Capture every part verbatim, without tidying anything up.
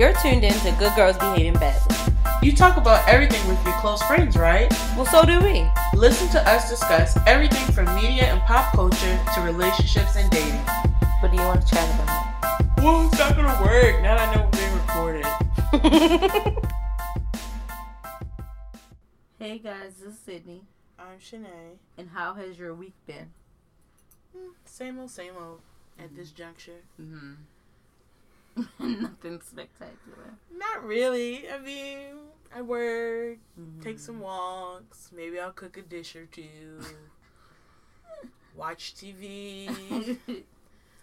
You're tuned in to Good Girls Behaving Badly. You talk about everything with your close friends, right? Well, so do we. Listen to us discuss everything from media and pop culture to relationships and dating. What do you want to chat about? Well, it's not going to work now that I know we're being recorded. Hey guys, this is Sydney. I'm Shanae. And how has your week been? Mm, same old, same old at mm-hmm. this juncture. Mm-hmm. Nothing spectacular. Not really. I mean, I work, mm-hmm. take some walks, maybe I'll cook a dish or two, watch T V.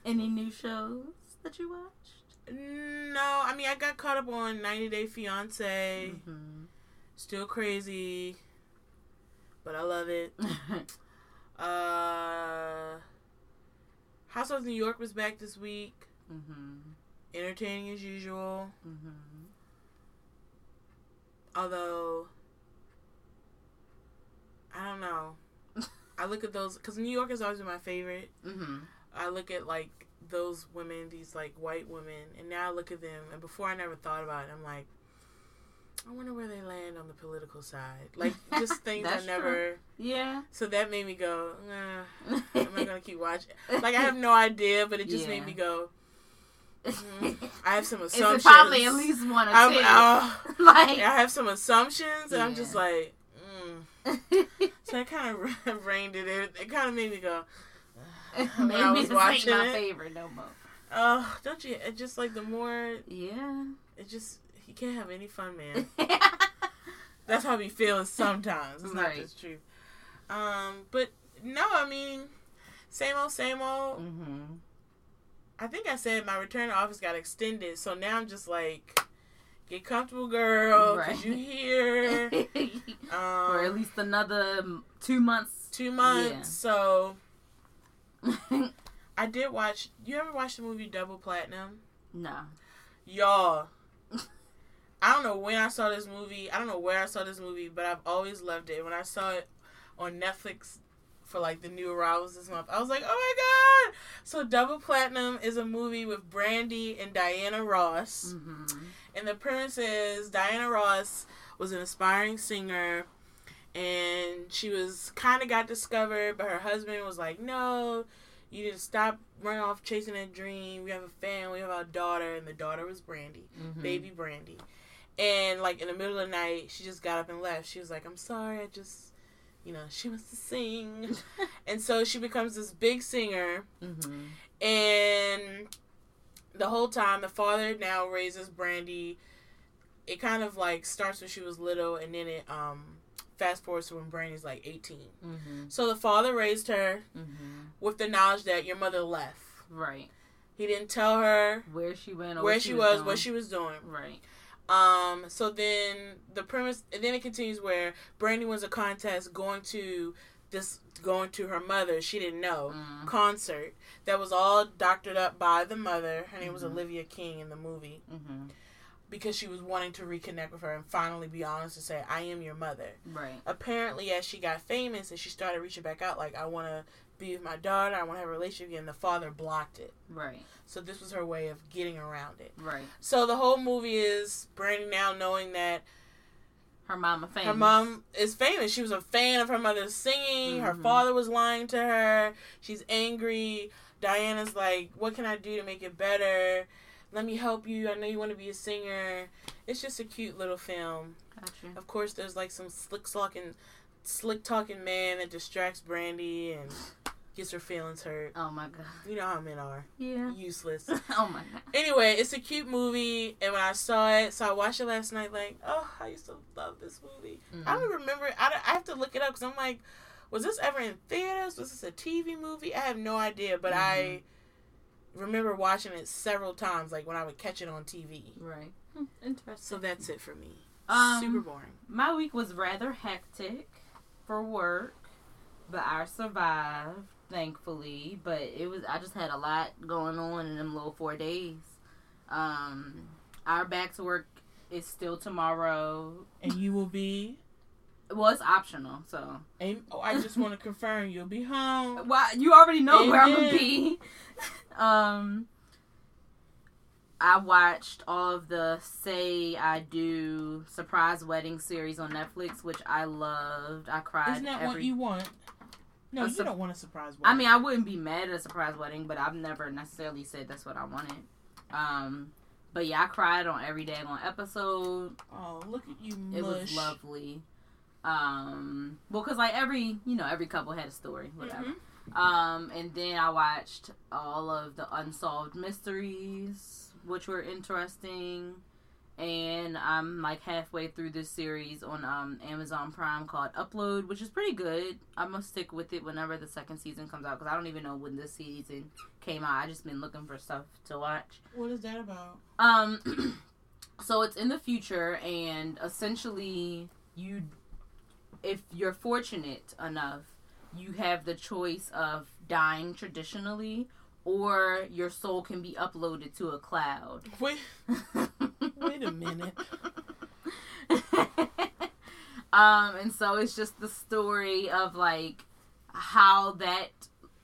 Any new shows that you watched? No. I mean, I got caught up on ninety day fiance. Mm-hmm. Still crazy, but I love it. uh, Housewives of New York was back this week. Mm-hmm. Entertaining as usual. Mm-hmm. Although, I don't know. I look at those, because New York has always been my favorite. Mm-hmm. I look at, like, those women, these, like, white women, and now I look at them, and before I never thought about it, I'm like, I wonder where they land on the political side. Like, just things I never... True. Yeah. So that made me go, nah, I'm not going to keep watching. Like, I have no idea, but it just yeah. made me go... Mm-hmm. I have some assumptions. It's probably at least one or two. Uh, like, I have some assumptions, and yeah. I'm just like, mm. So I kind of reined it in. It kind of made me go, uh, maybe this ain't my it. favorite no more. Oh, uh, don't you? It just like the more, yeah. It just you can't have any fun, man. That's how we feel sometimes. It's right. not just true. Um, but no, I mean, same old, same old. Mm-hmm. I think I said my return to office got extended, so now I'm just like, get comfortable, girl, because right. you here. um, or at least another two months. Two months, yeah. So I did watch, you ever watched the movie Double Platinum? No. Y'all, I don't know when I saw this movie, I don't know where I saw this movie, but I've always loved it. When I saw it on Netflix for, like, the new arrivals this month, I was like, oh, my God! So, Double Platinum is a movie with Brandy and Diana Ross. Mm-hmm. And the premise is Diana Ross was an aspiring singer, and she was kind of got discovered, but her husband was like, no, you didn't stop running off chasing that dream. We have a fan. We have our daughter. And the daughter was Brandy, mm-hmm. baby Brandy. And, like, in the middle of the night, she just got up and left. She was like, I'm sorry, I just... You know, she wants to sing. And so she becomes this big singer. Mm-hmm. And the whole time, the father now raises Brandy. It kind of, like, starts when she was little, and then it um, fast forwards to when Brandy's, like, eighteen. Mm-hmm. So the father raised her mm-hmm. with the knowledge that your mother left. Right. He didn't tell her where she went or where she, she was, was what she was doing. Right. Um, so then the premise, and then it continues where Brandy wins a contest going to this, going to her mother, she didn't know, mm. concert that was all doctored up by the mother. Her name mm-hmm. was Olivia King in the movie mm-hmm. because she was wanting to reconnect with her and finally be honest and say, I am your mother. Right. Apparently, as she got famous and she started reaching back out, like, I want to be with my daughter, I want to have a relationship again, the father blocked it. Right. So this was her way of getting around it. Right. So the whole movie is Brandy now knowing that her mama famous. Her mom is famous. She was a fan of her mother's singing. Mm-hmm. Her father was lying to her. She's angry. Diana's like, what can I do to make it better? Let me help you. I know you want to be a singer. It's just a cute little film. Gotcha. Of course, there's like some slick talking, slick talking man that distracts Brandy and... gets her feelings hurt. Oh, my God. You know how men are. Yeah. Useless. Oh, my God. Anyway, it's a cute movie, and when I saw it, so I watched it last night, like, oh, I used to love this movie. Mm-hmm. I don't remember. I, don't, I have to look it up, because I'm like, was this ever in theaters? Was this a T V movie? I have no idea, but mm-hmm. I remember watching it several times, like, when I would catch it on T V. Right. Interesting. So that's it for me. Um, Super boring. My week was rather hectic for work, but I survived. Thankfully, but it was, I just had a lot going on in them little four days. Um, our back to work is still tomorrow. And you will be? Well, it's optional, so. And, oh, I just want to confirm, you'll be home. Well, you already know and where then. I'm going to be. um, I watched all of the Say I Do Surprise Wedding series on Netflix, which I loved. I cried. Isn't that every... what you want? No, a you su- don't want a surprise wedding. I mean, I wouldn't be mad at a surprise wedding, but I've never necessarily said that's what I wanted. Um, but yeah, I cried on every daggone episode. Oh, look at you, mush. It was lovely. Um, well, because like every, you know, every couple had a story, whatever. Mm-hmm. Um, and then I watched all of the Unsolved Mysteries, which were interesting, and I'm like halfway through this series on um, Amazon Prime called Upload, which is pretty good. I'm gonna stick with it whenever the second season comes out, because I don't even know when this season came out. I just been looking for stuff to watch. What is that about? Um, so it's in the future, and essentially, you, if you're fortunate enough, you have the choice of dying traditionally, or your soul can be uploaded to a cloud. Wait, wait a minute. um, and so it's just the story of like how that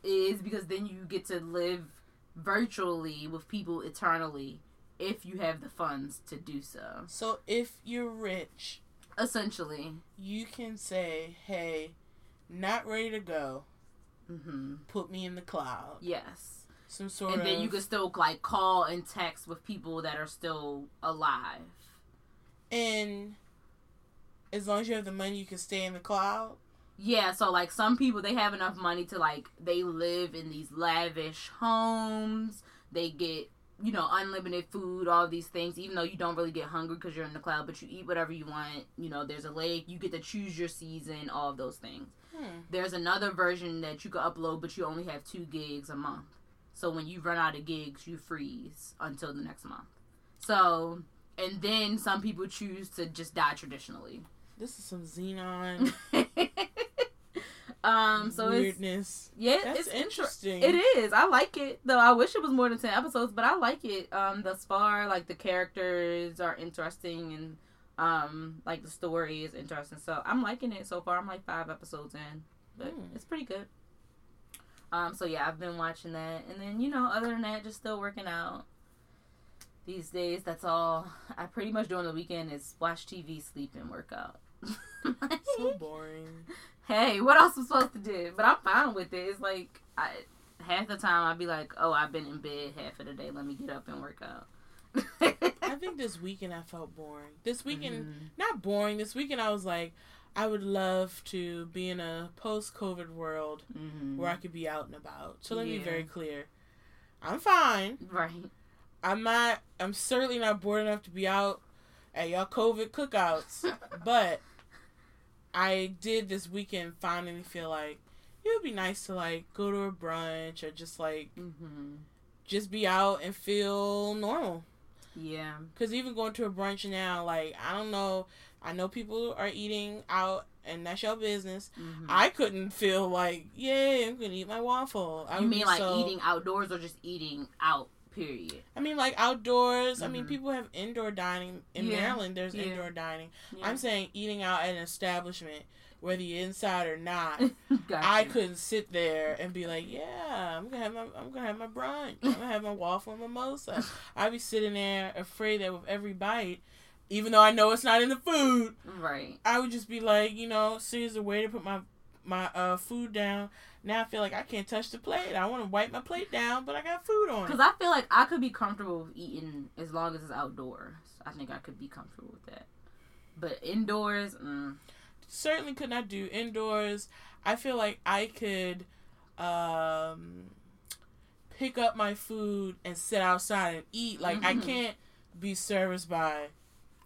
is, because then you get to live virtually with people eternally if you have the funds to do so. So if you're rich, essentially, you can say, "Hey, not ready to go. Mm-hmm. Put me in the cloud." Yes. Some sort and of... then you can still, like, call and text with people that are still alive. And as long as you have the money, you can stay in the cloud? Yeah, so, like, some people, they have enough money to, like, they live in these lavish homes. They get, you know, unlimited food, all these things, even though you don't really get hungry because you're in the cloud, but you eat whatever you want. You know, there's a lake. You get to choose your season, all of those things. Hmm. There's another version that you can upload, but you only have two gigs a month. So when you run out of gigs, you freeze until the next month. So, and then some people choose to just die traditionally. This is some Xenon. um, so weirdness. It's, yeah, that's it's interesting. Inter- it is. I like it, though. I wish it was more than ten episodes, but I like it. Um, thus far, like the characters are interesting, and um, like the story is interesting. So I'm liking it so far. I'm like five episodes in, but mm. it's pretty good. Um, so, yeah, I've been watching that. And then, you know, other than that, just still working out these days. That's all I pretty much do on the weekend is watch T V, sleep, and work out. Like, so boring. Hey, what else am I supposed to do? But I'm fine with it. It's like I, half the time I'll be like, oh, I've been in bed half of the day. Let me get up and work out. I think this weekend I felt boring. This weekend, mm. not boring. This weekend I was like, I would love to be in a post-COVID world mm-hmm. where I could be out and about. So let yeah. me be very clear. I'm fine. Right. I'm not, I'm certainly not bored enough to be out at y'all COVID cookouts. But I did this weekend finally feel like it would be nice to, like, go to a brunch or just, like, mm-hmm. just be out and feel normal. Yeah. Because even going to a brunch now, like, I don't know... I know people are eating out, and that's your business. Mm-hmm. I couldn't feel like, yay, I'm going to eat my waffle. I you mean like so... eating outdoors or just eating out, period? I mean like outdoors. Mm-hmm. I mean, people have indoor dining. In yeah. Maryland, there's yeah. indoor dining. Yeah. I'm saying eating out at an establishment, whether you're inside or not. Gotcha. I couldn't sit there and be like, yeah, I'm going to have my I'm gonna have my brunch. I'm going to have my waffle and mimosa. I'd be sitting there afraid that with every bite, even though I know it's not in the food, right? I would just be like, you know, see, as a way to put my my uh, food down. Now I feel like I can't touch the plate. I want to wipe my plate down, but I got food on it. Because I feel like I could be comfortable with eating as long as it's outdoors. I think I could be comfortable with that. But indoors, mm. certainly could not do indoors. I feel like I could um, pick up my food and sit outside and eat. Like mm-hmm. I can't be serviced by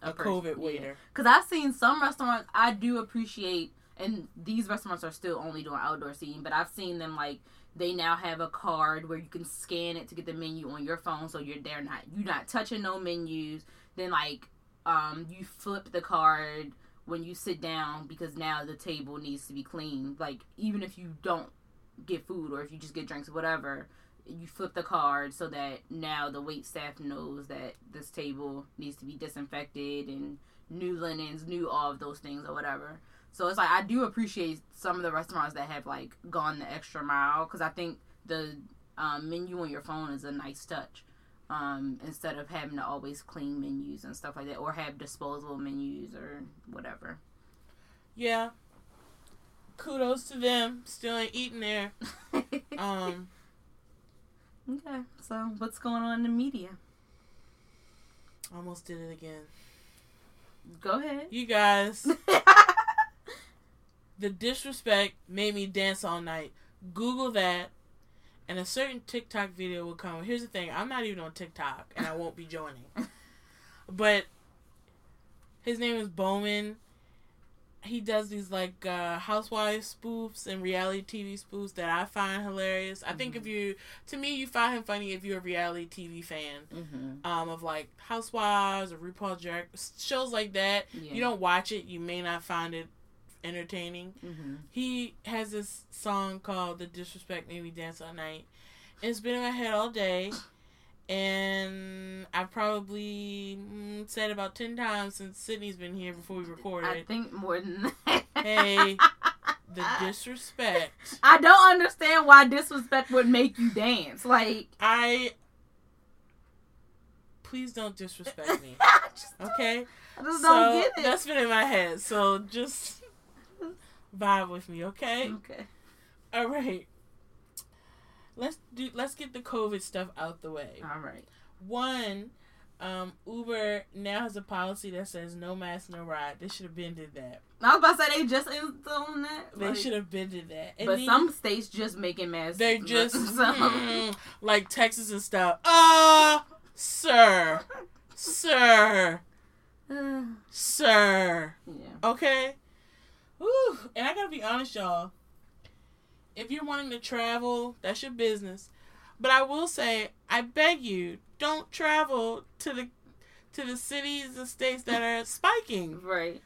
a COVID waiter. Because yeah. I've seen some restaurants, I do appreciate, and these restaurants are still only doing outdoor seating, but I've seen them, like, they now have a card where you can scan it to get the menu on your phone, so you're there not, you're not touching no menus. Then, like, um, you flip the card when you sit down, because now the table needs to be cleaned. Like, even if you don't get food, or if you just get drinks or whatever, you flip the card so that now the wait staff knows that this table needs to be disinfected and new linens, new all of those things or whatever. So it's like, I do appreciate some of the restaurants that have like gone the extra mile, because I think the um, menu on your phone is a nice touch. um, instead of having to always clean menus and stuff like that, or have disposable menus or whatever. Yeah. Kudos to them. Still ain't eating there. um. Okay, so what's going on in the media? Almost did it again. Go ahead. You guys. The disrespect made me dance all night. Google that. And a certain TikTok video will come. Here's the thing. I'm not even on TikTok. And I won't be joining. But his name is Bowman. He does these, like, uh, housewives spoofs and reality T V spoofs that I find hilarious. I mm-hmm. think if you... To me, you find him funny if you're a reality T V fan. Mm-hmm. Um, of, like, Housewives or RuPaul Jerk. Shows like that. Yeah. You don't watch it. You may not find it entertaining. Mm-hmm. He has this song called The Disrespect Made Me Dance All Night. It's been in my head all day. And I've probably mm, said about ten times since Sydney's been here before we recorded. I think more than that. Hey, the disrespect. I don't understand why disrespect would make you dance. Like I, please don't disrespect me. I just okay, don't, I just so don't get it. That's been in my head. So just vibe with me, okay? Okay. All right. Let's do. Let's get the COVID stuff out the way. All right. One, um, Uber now has a policy that says no mask, no ride. They should have bended that. I was about to say they just on that. They like, should have bended that. And but these, some states just making masks. They're just mm, like Texas and stuff. Oh, sir, sir, sir. Yeah. Okay. Whew. And I gotta be honest, y'all. If you're wanting to travel, that's your business. But I will say, I beg you, don't travel to the to the cities and states that are spiking. Right.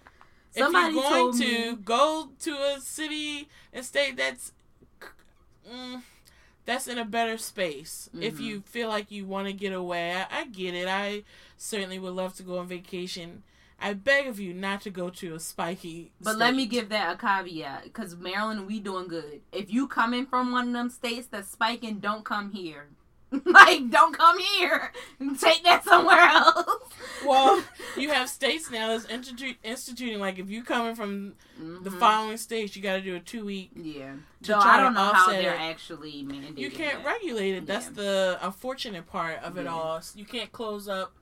If Somebody you're going told to, me... go to a city and state that's mm, that's in a better space. Mm-hmm. If you feel like you want to get away, I, I get it. I certainly would love to go on vacation. I beg of you not to go to a spiky But state. Let me give that a caveat, because Maryland, we doing good. If you coming from one of them states that's spiking, don't come here. Like, don't come here. Take that somewhere else. Well, you have states now that's institu- instituting, like, if you coming from mm-hmm. the following states, you got to do a two-week. Yeah. Though I don't know how they're it. actually mandating You can't that. regulate it. That's yeah. the unfortunate part of it yeah. all. You can't close up.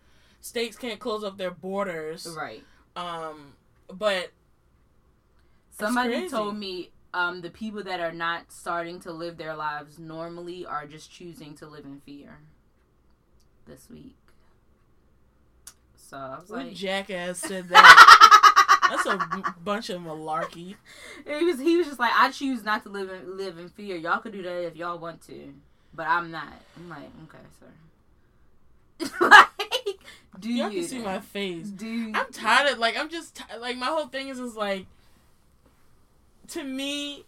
States can't close up their borders. Right. Um, but somebody told me um, the people that are not starting to live their lives normally are just choosing to live in fear this week. So I was what like... jackass said that? That's a b- bunch of malarkey. He was, he was just like, I choose not to live in, live in fear. Y'all could do that if y'all want to, but I'm not. I'm like, okay, sir. Like... Do Y'all you can see then. my face. Do I'm tired of, like, I'm just, t- like, my whole thing is, is, like, to me,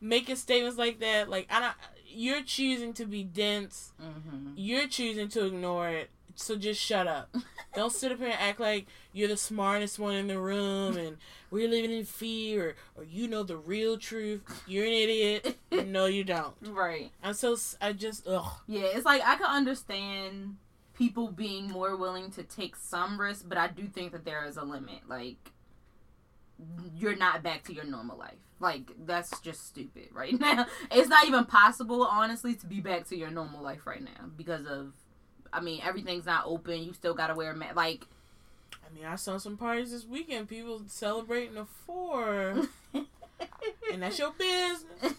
making statements like that, like, I don't, you're choosing to be dense, mm-hmm. you're choosing to ignore it, so just shut up. Don't sit up here and act like you're the smartest one in the room, and we're living in fear, or, or you know the real truth, you're an idiot. No, you don't. Right. I'm so, I just, ugh. Yeah, it's like, I can understand... people being more willing to take some risk, but I do think that there is a limit. Like, you're not back to your normal life. Like, that's just stupid right now. It's not even possible, honestly, to be back to your normal life right now because of, I mean, everything's not open. You still gotta wear a mask. Like, I mean, I saw some parties this weekend. People celebrating a four, and that's your business.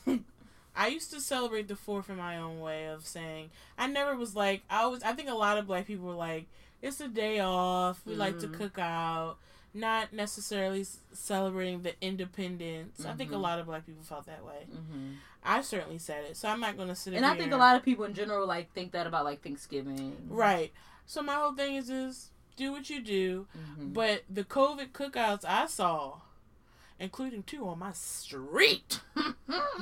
I used to celebrate the fourth in my own way of saying, I never was like, I always, I think a lot of black people were like, it's a day off, we mm-hmm. like to cook out, not necessarily celebrating the independence. Mm-hmm. I think a lot of black people felt that way. Mm-hmm. I certainly said it, so I'm not going to sit in And I here. think a lot of people in general, like, think that about, like, Thanksgiving. Right. So my whole thing is, is do what you do, mm-hmm. but the COVID cookouts I saw, including two on my street,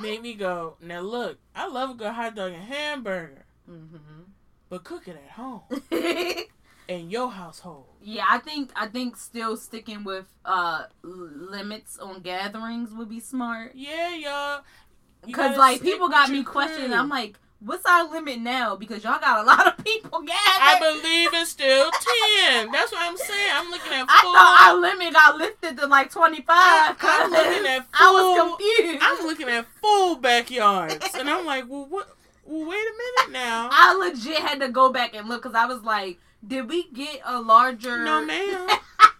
made me go, now look, I love a good hot dog and hamburger, mm-hmm. but cook it at home, in your household. Yeah, I think I think still sticking with uh, limits on gatherings would be smart. Yeah, y'all. Because, like, people got me questioning, I'm like, what's our limit now? Because y'all got a lot of people gathered. I believe it's still ten. That's what I'm saying. I'm looking at full. I thought our limit got lifted to like twenty-five. I, I'm looking at full, I was confused. I'm looking at full backyards. And I'm like, well, what? Well, wait a minute now. I legit had to go back and look because I was like, did we get a larger? No, ma'am.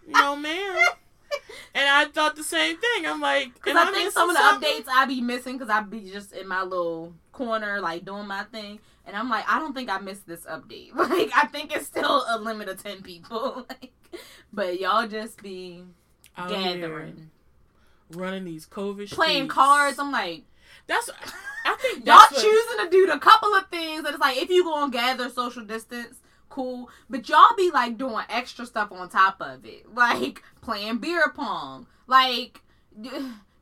No, ma'am. And I thought the same thing. I'm like, because I, I think some of the something? updates I be missing because I be just in my little corner, like doing my thing. And I'm like, I don't think I missed this update. Like, I think it's still a limit of ten people. Like, but y'all just be oh, gathering, yeah. running these COVID, playing streets. cards. I'm like, that's. I think that's y'all choosing what... to do the couple of things that it's like if you gonna gather social distance. Cool, but y'all be like doing extra stuff on top of it, like playing beer pong. Like,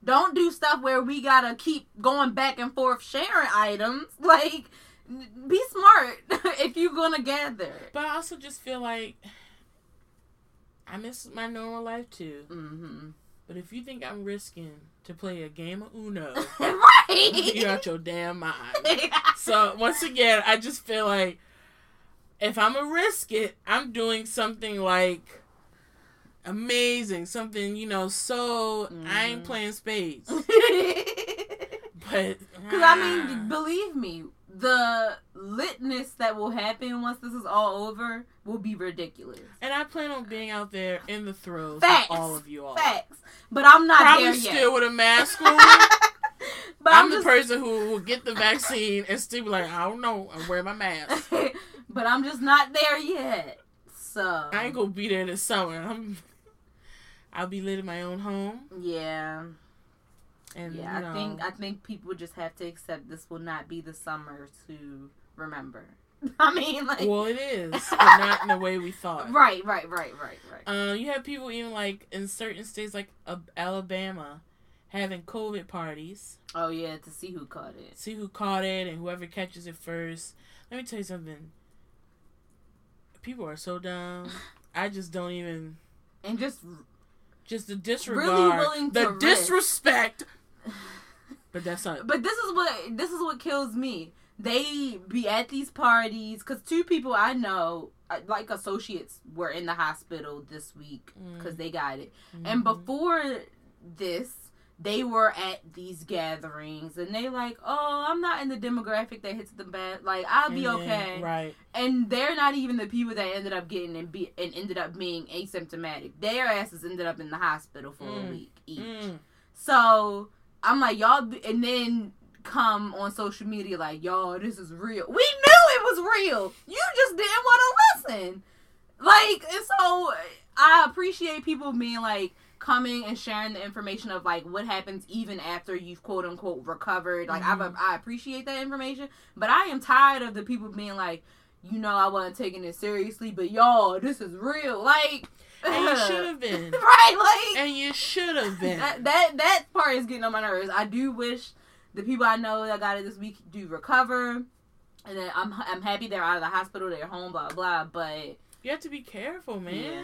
don't do stuff where we gotta keep going back and forth sharing items. Like, be smart if you're gonna gather. But I also just feel like I miss my normal life too. Mm-hmm. But if you think I'm risking to play a game of Uno, right? You're out your damn mind. So once again, I just feel like. If I'm going to risk it, I'm doing something, like, amazing. Something, you know, so mm. I ain't playing spades. But, because, ah. I mean, believe me, the litness that will happen once this is all over will be ridiculous. And I plan on being out there in the throes with all of you all. Facts. But I'm not Probably there yet. Probably still with a mask on. But I'm, I'm just... the person who will get the vaccine and still be like, I don't know, I'm wearing my mask. But I'm just not there yet, so... I ain't gonna be there this summer. I'm, I'll be living in my own home. Yeah. And, yeah, you know, I think I think people just have to accept this will not be the summer to remember. I mean, like... Well, it is, but not in the way we thought. Right, right, right, right, right. Uh, you have people even, like, in certain states, like uh, Alabama, having COVID parties. Oh, yeah, to see who caught it. See who caught it and whoever catches it first. Let me tell you something. People are so dumb. I just don't even. And just. Just the disregard. Really willing to. The risk. Disrespect. But that's not. But this is what this is what kills me. They be at these parties. Because two people I know, like associates, were in the hospital this week. Because mm. they got it. Mm-hmm. And before this, they were at these gatherings. And they like, oh, I'm not in the demographic that hits the bad. Like, I'll be mm-hmm. okay. Right. And they're not even the people that ended up getting and be and ended up being asymptomatic. Their asses ended up in the hospital for mm. a week each. Mm. So I'm like, y'all, be, and then come on social media like, y'all, this is real. We knew it was real. You just didn't want to listen. Like, and so I appreciate people being like, coming and sharing the information of, like, what happens even after you've, quote-unquote, recovered. Like, mm-hmm. I I appreciate that information, but I am tired of the people being like, you know, I wasn't taking it seriously, but y'all, this is real. Like... And you should have been. Right, like... And you should have been. That, that that part is getting on my nerves. I do wish the people I know that got it this week do recover, and then I'm, I'm happy they're out of the hospital, they're home, blah, blah, but... You have to be careful, man. Yeah.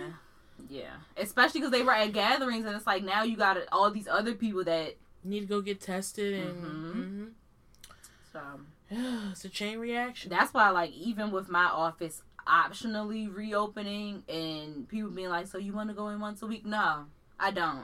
Yeah, especially because they were at gatherings, and it's like now you got all these other people that need to go get tested, and mm-hmm. Mm-hmm. so it's a chain reaction. That's why, like, even with my office optionally reopening, and people being like, "So you want to go in once a week?" No, I don't.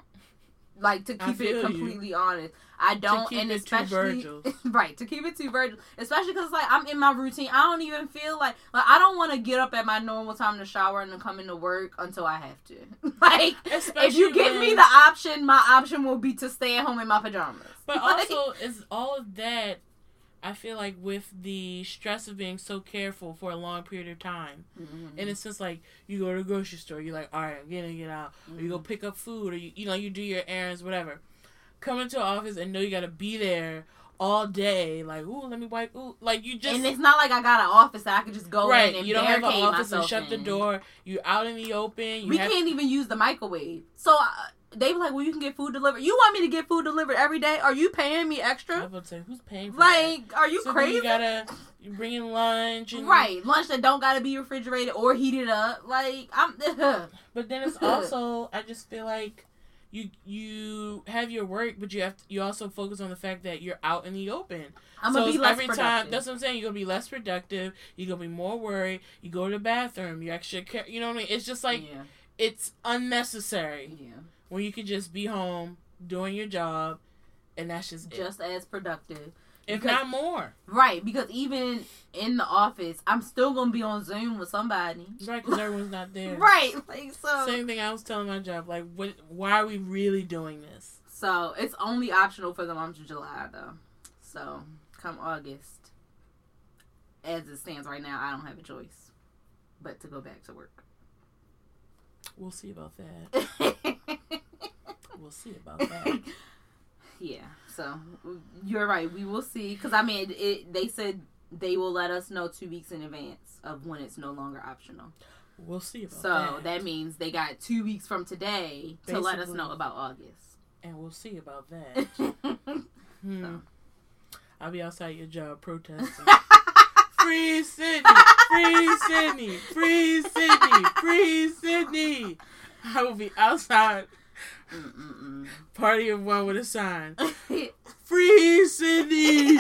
Like, to keep it completely you. honest, I don't, to keep and it especially too right to keep it too Virgil, especially because like I'm in my routine. I don't even feel like like I don't want to get up at my normal time to shower and to come into work until I have to. Like, especially if you give when, me the option, my option will be to stay at home in my pajamas. But like, also, is all of that? I feel like with the stress of being so careful for a long period of time, mm-hmm. and it's just like you go to the grocery store, you're like, all right, I'm gonna get out, mm-hmm. or you go pick up food, or you, you know, you do your errands, whatever. Come into the office and know you gotta be there all day, like, ooh, let me wipe, ooh, like you just. And it's not like I got an office that I could just go right. in and you don't have an office and shut in. the door. You're out in the open. You we have... can't even use the microwave, so. I... They were like, well, you can get food delivered. You want me to get food delivered every day? Are you paying me extra? I was about to say, who's paying for Like, that? Are you so crazy? You gotta bring in lunch. And... Right. Lunch that don't gotta be refrigerated or heated up. Like, I'm... But then it's also, I just feel like you you have your work, but you have to, you also focus on the fact that you're out in the open. I'm so gonna be less every productive. Time, that's what I'm saying. You're gonna be less productive. You're gonna be more worried. You go to the bathroom. You extra care. You know what I mean? It's just like yeah. it's unnecessary. Yeah. When you could just be home doing your job, and that's just just it. As productive. If because, not more. Right, because even in the office, I'm still going to be on Zoom with somebody. Right, because everyone's not there. Right, like, so. Same thing I was telling my job, like, what, why are we really doing this? So, it's only optional for the month of July, though. So, come August, as it stands right now, I don't have a choice but to go back to work. We'll see about that. We'll see about that. Yeah, so you're right. We will see, because I mean, it, it, they said they will let us know two weeks in advance of when it's no longer optional. We'll see about so that. So that means they got two weeks from today Basically, to let us know about August. And we'll see about that. hmm. so. I'll be outside your job protesting. Free Sydney! Free Sydney! Free Sydney! Free Sydney! I will be outside. Mm-mm-mm. Party of one with a sign. Free Sydney.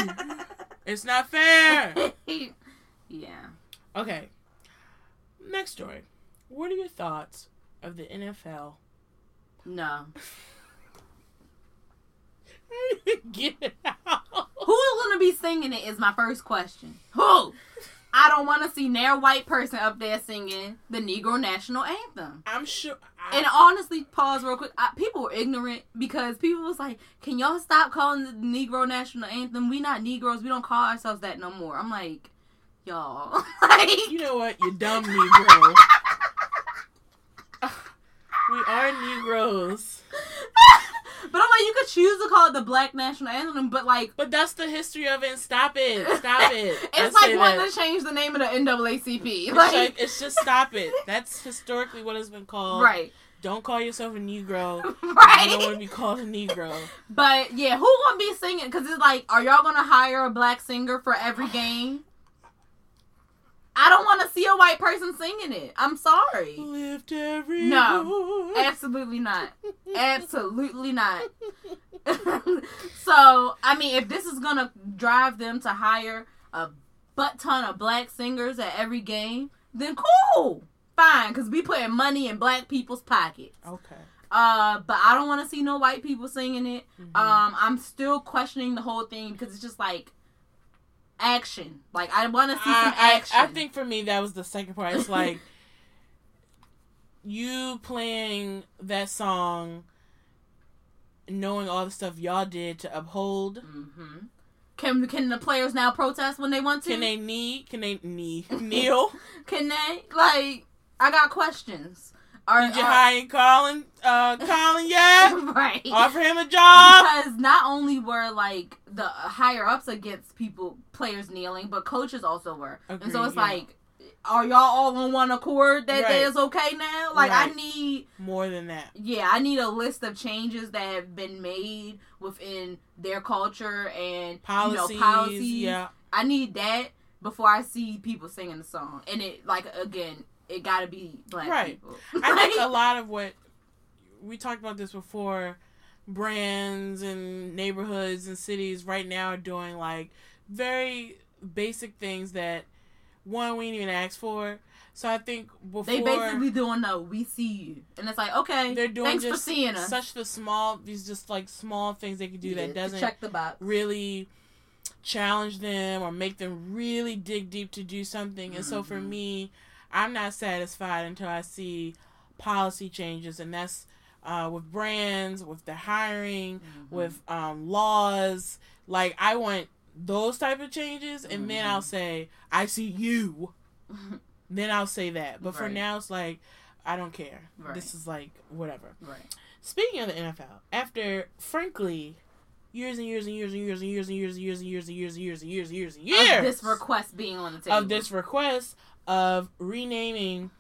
It's not fair. Yeah. Okay. Next story. What are your thoughts of the N F L? No. Get it out. Who's gonna be singing it is my first question. Who? I don't want to see ne'er white person up there singing the Negro National Anthem. I'm sure. I, and honestly, pause real quick. I, people were ignorant because people was like, can y'all stop calling the Negro National Anthem? We not Negroes. We don't call ourselves that no more. I'm like, y'all. like, you know what? You dumb Negro. We are Negroes. But I'm like, you could choose to call it the Black National Anthem, but like... But that's the history of it. Stop it. Stop it. It's I like wanting to change the name of the N double A C P. It's, like, like, it's just stop it. That's historically what it's been called. Right. Don't call yourself a Negro. Right. You don't want to be called a Negro. But yeah, who gonna be singing? Because it's like, are y'all gonna hire a black singer for every game? I don't want to see a white person singing it. I'm sorry. Lift every No, voice. Absolutely not. Absolutely not. So, I mean, if this is going to drive them to hire a butt-ton of black singers at every game, then cool. Fine, because we putting money in black people's pockets. Okay. Uh, but I don't want to see no white people singing it. Mm-hmm. Um, I'm still questioning the whole thing because it's just like, action. Like, I want to see I, some action. I, I think for me, that was the second part. It's like, you playing that song, knowing all the stuff y'all did to uphold. Mm-hmm. Can can the players now protest when they want to? Can they knee? Can they knee? Kneel? Can they? Like, I got questions. Are, Did you uh, hire Colin? Uh, Colin yet? Right. Offer him a job. Because not only were like the higher ups against people players kneeling, but coaches also were. Agreed, and so it's yeah. like, are y'all all on one accord that right. it's okay now? Like right. I need more than that. Yeah, I need a list of changes that have been made within their culture and policies. You know, policies. Yeah, I need that before I see people singing the song. And it like again. It gotta be black right. people. I think a lot of what we talked about this before, brands and neighborhoods and cities right now are doing like very basic things that one we didn't even ask for. So I think before they basically doing no, we see you, and it's like okay, they're doing thanks just for seeing us. Such the small these just like small things they can do yeah, that doesn't check the box. Really challenge them or make them really dig deep to do something. Mm-hmm. And so for me. I'm not satisfied until I see policy changes, and that's uh, with brands, with the hiring, mm-hmm. with um, laws. Like, I want those type of changes, and mm-hmm. then I'll say, I see you. Then I'll say that. But right. for now, it's like, I don't care. Right. This is, like, whatever. Right. Speaking of the N F L, after, frankly... Years and years and years and years and years and years and years and years and years and years and years and years and years of this request being on the table of this request of renaming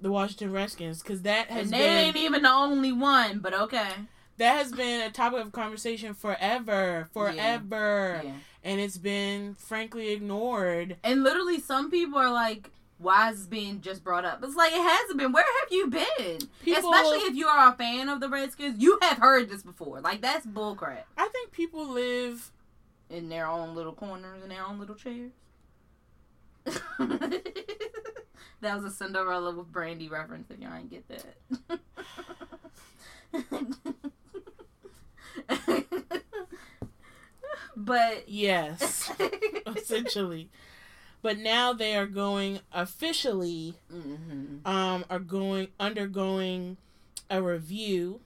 the Washington Redskins because that has and they ain't even the only one, but okay, that has been a topic of conversation forever, forever, yeah. Yeah. and it's been frankly ignored. And literally, some people are like, why is being just brought up? It's like, it hasn't been. Where have you been? People, especially if you are a fan of the Redskins, you have heard this before. Like, that's bullcrap. I think people live in their own little corners, in their own little chairs. That was a Cinderella with Brandy reference, if y'all didn't get that. But... yes. Essentially. But now they are going officially, mm-hmm. um, are going, undergoing a review.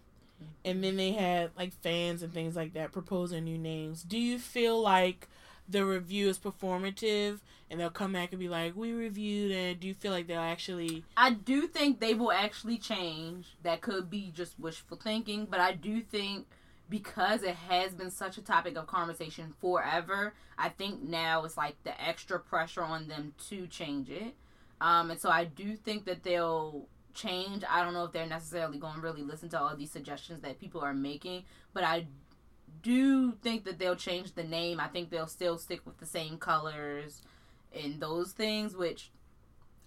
And then they had, like, fans and things like that proposing new names. Do you feel like the review is performative and they'll come back and be like, we reviewed it? Do you feel like they'll actually... I do think they will actually change. That could be just wishful thinking, but I do think... because it has been such a topic of conversation forever, I think now it's like the extra pressure on them to change it. Um, and so I do think that they'll change. I don't know if they're necessarily going to really listen to all of these suggestions that people are making, but I do think that they'll change the name. I think they'll still stick with the same colors and those things, which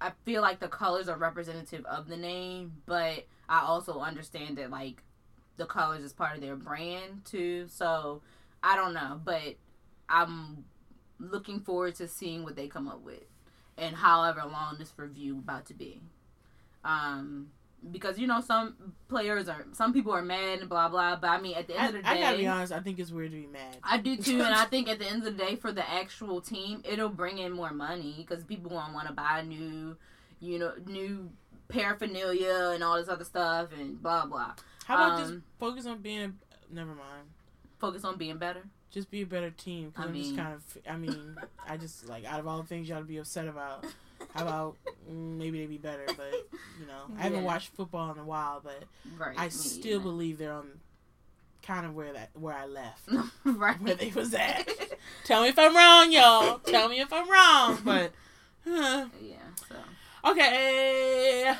I feel like the colors are representative of the name, but I also understand that, like, the colors is part of their brand too, so I don't know, but I'm looking forward to seeing what they come up with and however long this review about to be, um because, you know, some players are some people are mad and blah blah, but I mean, at the end I, of the day, I gotta be honest, I think it's weird to be mad. I do too. And I think at the end of the day, for the actual team, it'll bring in more money because people won't want to buy new you know new paraphernalia and all this other stuff and blah blah. How about um, just focus on being... A, never mind. Focus on being better? Just be a better team. Cause I I'm mean... just kind of... I mean, I just, like, out of all the things y'all to be upset about, how about maybe they be better, but, you know. Yeah. I haven't watched football in a while, but right. I Me still either. believe they're on kind of where that where I left. Right. Where they was at. Tell me if I'm wrong, y'all. Tell me if I'm wrong, but... Huh. Yeah, so... Okay.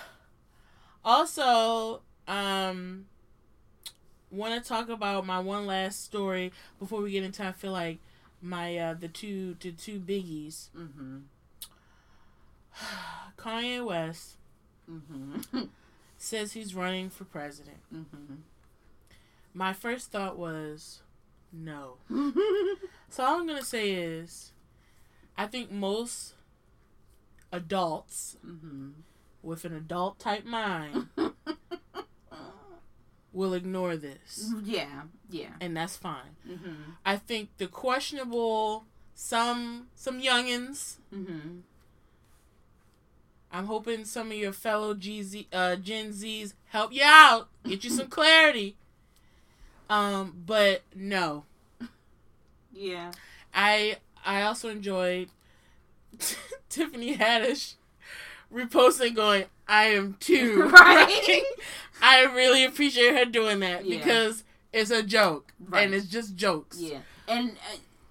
Also, um... want to talk about my one last story before we get into, I feel like, my uh, the two the two biggies. Mm-hmm. Kanye West mm-hmm. says he's running for president. Mm-hmm. My first thought was, no. So all I'm going to say is, I think most adults mm-hmm. with an adult-type mind... will ignore this. Yeah, yeah. And that's fine. Mm-hmm. I think the questionable, some some youngins, mm-hmm. I'm hoping some of your fellow G Z, uh, Gen Zs help you out, get you some clarity. Um, but no. Yeah. I I also enjoyed Tiffany Haddish reposting going, I am too. Right? I really appreciate her doing that yeah. because it's a joke. Right. And it's just jokes. Yeah. And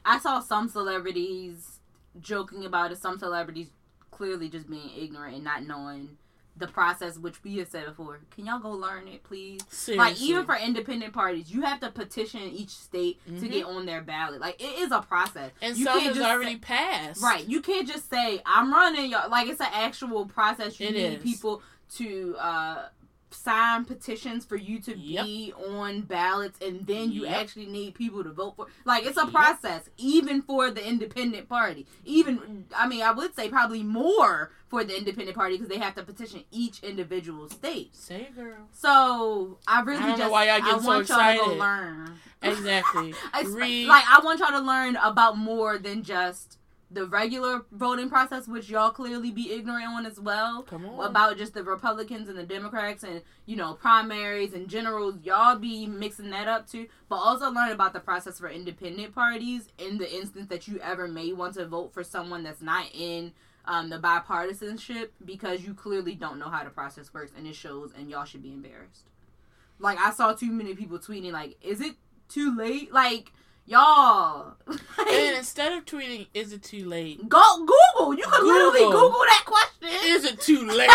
I saw some celebrities joking about it. Some celebrities clearly just being ignorant and not knowing the process, which we have said before. Can y'all go learn it, please? Seriously. Like, even for independent parties, you have to petition each state mm-hmm. to get on their ballot. Like, it is a process. And you some has already say, passed. Right. You can't just say, I'm running, y'all. Like, it's an actual process. You it need is. people to... uh sign petitions for you to yep. be on ballots, and then you yep. actually need people to vote for. Like, it's a yep. process, even for the independent party. Even, I mean, I would say probably more for the independent party because they have to petition each individual state. Say it, girl. So, I really I don't just know why y'all get I so want excited. Y'all to go learn. Exactly. Read. Like, I want y'all to learn about more than just the regular voting process, which y'all clearly be ignorant on as well. Come on. About just the Republicans and the Democrats and, you know, primaries and generals. Y'all be mixing that up too. But also learn about the process for independent parties in the instance that you ever may want to vote for someone that's not in um, the bipartisanship, because you clearly don't know how the process works and it shows, and y'all should be embarrassed. Like, I saw too many people tweeting, like, is it too late? Like... Y'all. And instead of tweeting, is it too late? Go Google. You can Google. literally Google that question. Is it too late?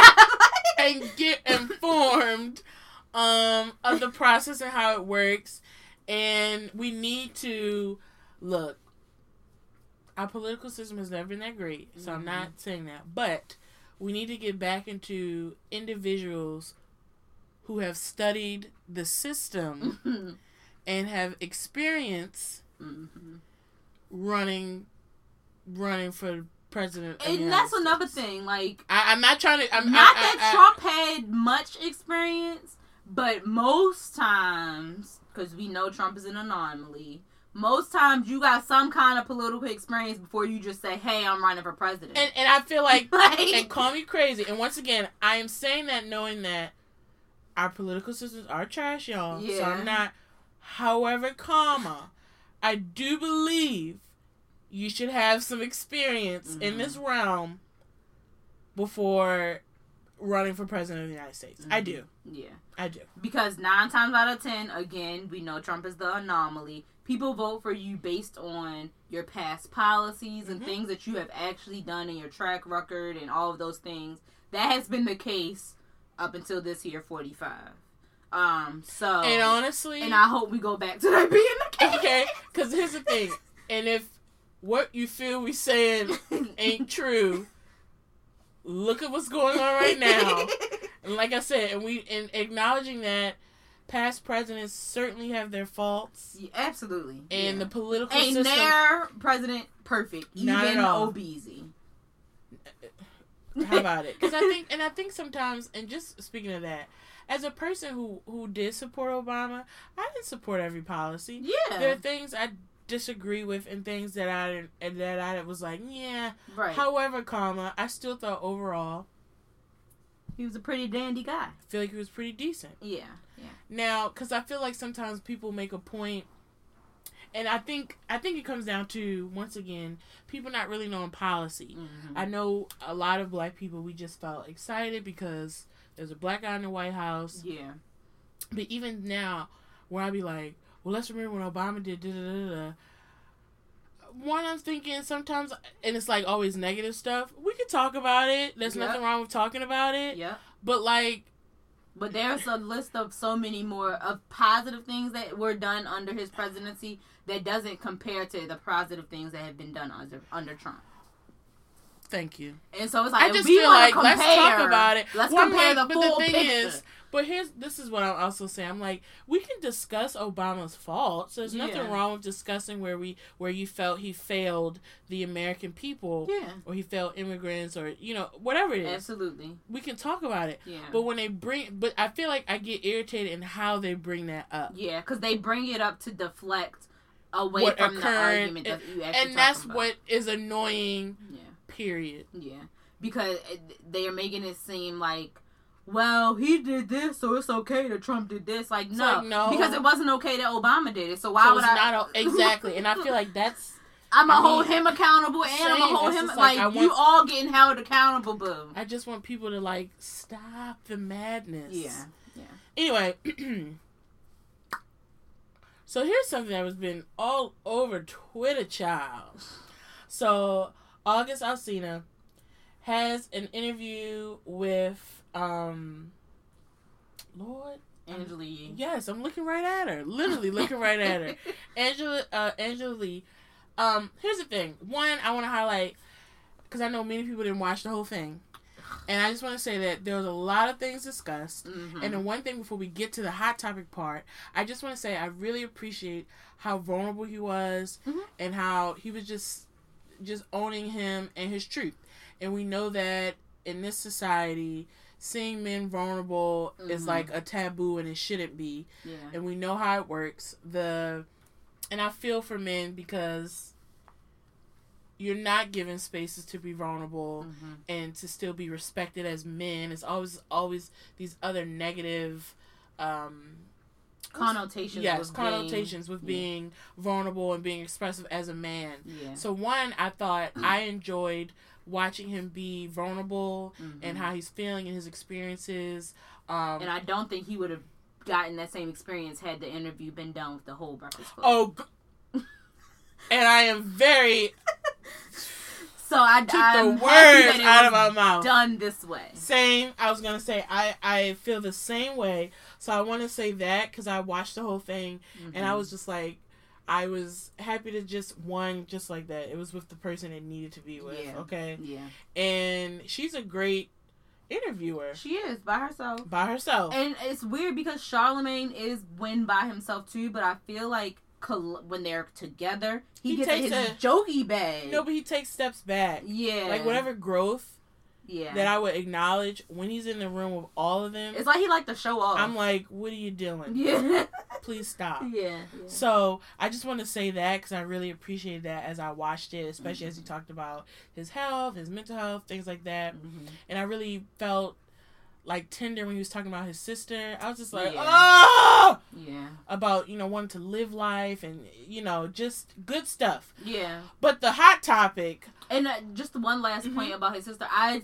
And get informed um, of the process and how it works. And we need to, look, our political system has never been that great, so mm-hmm. I'm not saying that. But we need to get back into individuals who have studied the system mm-hmm. and have experience mm-hmm. running running for president. And that's States. Another thing. Like I, I'm not trying to. I'm, not I, that I, Trump I, had much experience, but most times, because we know Trump is an anomaly. Most times you got some kind of political experience before you just say, hey, I'm running for president. And, and I feel like, like, and call me crazy. And once again, I am saying that knowing that our political systems are trash, y'all. Yeah. So I'm not, however, comma, I do believe you should have some experience mm-hmm. in this realm before running for president of the United States. Mm-hmm. I do. Yeah. I do. Because nine times out of ten, again, we know Trump is the anomaly. People vote for you based on your past policies and mm-hmm. things that you have actually done in your track record and all of those things. That has been the case up until this year, forty-five. Um, so and honestly, and I hope we go back to that being the case. Okay, because here's the thing, and if what you feel we saying ain't true, look at what's going on right now. And like I said, and we and acknowledging that. Past presidents certainly have their faults. Yeah, absolutely. And yeah. the political Ain't system... Ain't their president perfect. Not even at all. Obese. How about it? Because I think... And I think sometimes... And just speaking of that, as a person who, who did support Obama, I didn't support every policy. Yeah. There are things I disagree with and things that I, that I was like, yeah. Right. However, comma, I still thought overall... He was a pretty dandy guy. I feel like he was pretty decent. Yeah. Yeah. Now, because I feel like sometimes people make a point, and I think I think it comes down to, once again, people not really knowing policy. Mm-hmm. I know a lot of black people, we just felt excited because there's a black guy in the White House. Yeah. But even now, where I be like, well, let's remember when Obama did da-da-da-da. One, I'm thinking sometimes, and it's like always negative stuff, we could talk about it. There's yep. nothing wrong with talking about it. Yeah. But like... But there's a list of so many more of positive things that were done under his presidency that doesn't compare to the positive things that have been done under under Trump. Thank you. And so it's like, I just we feel like compare, let's talk about it. Let's well, compare like, the full the thing picture. Is, but here's this is what I'm also saying. I'm like, we can discuss Obama's faults. There's nothing yeah. wrong with discussing where we where you felt he failed the American people, yeah. or he failed immigrants, or you know whatever it is. Absolutely, we can talk about it. Yeah. But when they bring, but I feel like I get irritated in how they bring that up. Yeah, because they bring it up to deflect away what from the argument that you actually talking about. And that's what is annoying. Yeah. Period. Yeah. Because they are making it seem like, well, he did this, so it's okay that Trump did this. Like, no. Like, no. Because it wasn't okay that Obama did it, so why so would I... Not a... Exactly. And I feel like that's... I'm going to hold him accountable, and I'm going to hold him... Like, like want... you all getting held accountable, boo. I just want people to, like, stop the madness. Yeah. Yeah. Anyway. So here's something that has been all over Twitter, child. So... August Alsina has an interview with, um, Lord? Angela Lee. Yes, I'm looking right at her. Literally looking right at her. Angela, uh, Angela Lee. Um, here's the thing. One, I want to highlight, because I know many people didn't watch the whole thing. And I just want to say that there was a lot of things discussed. Mm-hmm. And the one thing before we get to the hot topic part, I just want to say I really appreciate how vulnerable he was mm-hmm. and how he was just... just owning him and his truth. And we know that in this society, seeing men vulnerable mm-hmm. is like a taboo and it shouldn't be. Yeah. And we know how it works. The and I feel for men because you're not given spaces to be vulnerable mm-hmm. and to still be respected as men. It's always always these other negative um connotations yes with connotations being, with being yeah. vulnerable and being expressive as a man yeah. So one, I thought mm. I enjoyed watching him be vulnerable mm-hmm. and how he's feeling and his experiences um and I don't think he would have gotten that same experience had the interview been done with the whole Breakfast Club. Oh g- and I am very so I took the words out of my mouth done this way same I was gonna say I I feel the same way. So I want to say that because I watched the whole thing mm-hmm. and I was just like, I was happy to just one just like that. It was with the person it needed to be with. Yeah. Okay. Yeah. And she's a great interviewer. She is by herself. By herself. And it's weird because Charlemagne is win by himself too, but I feel like when they're together, he, he gets takes his a, jokey bag. No, but he takes steps back. Yeah. Like whatever growth yeah. that I would acknowledge when he's in the room with all of them. It's like he liked to show off. I'm like, what are you doing? Yeah. Please stop. Yeah, yeah. So I just want to say that because I really appreciated that as I watched it, especially mm-hmm. as he talked about his health, his mental health, things like that. Mm-hmm. And I really felt like tender when he was talking about his sister. I was just like, yeah. oh! Yeah. About, you know, wanting to live life and, you know, just good stuff. Yeah. But the hot topic. And uh, just one last mm-hmm. point about his sister. I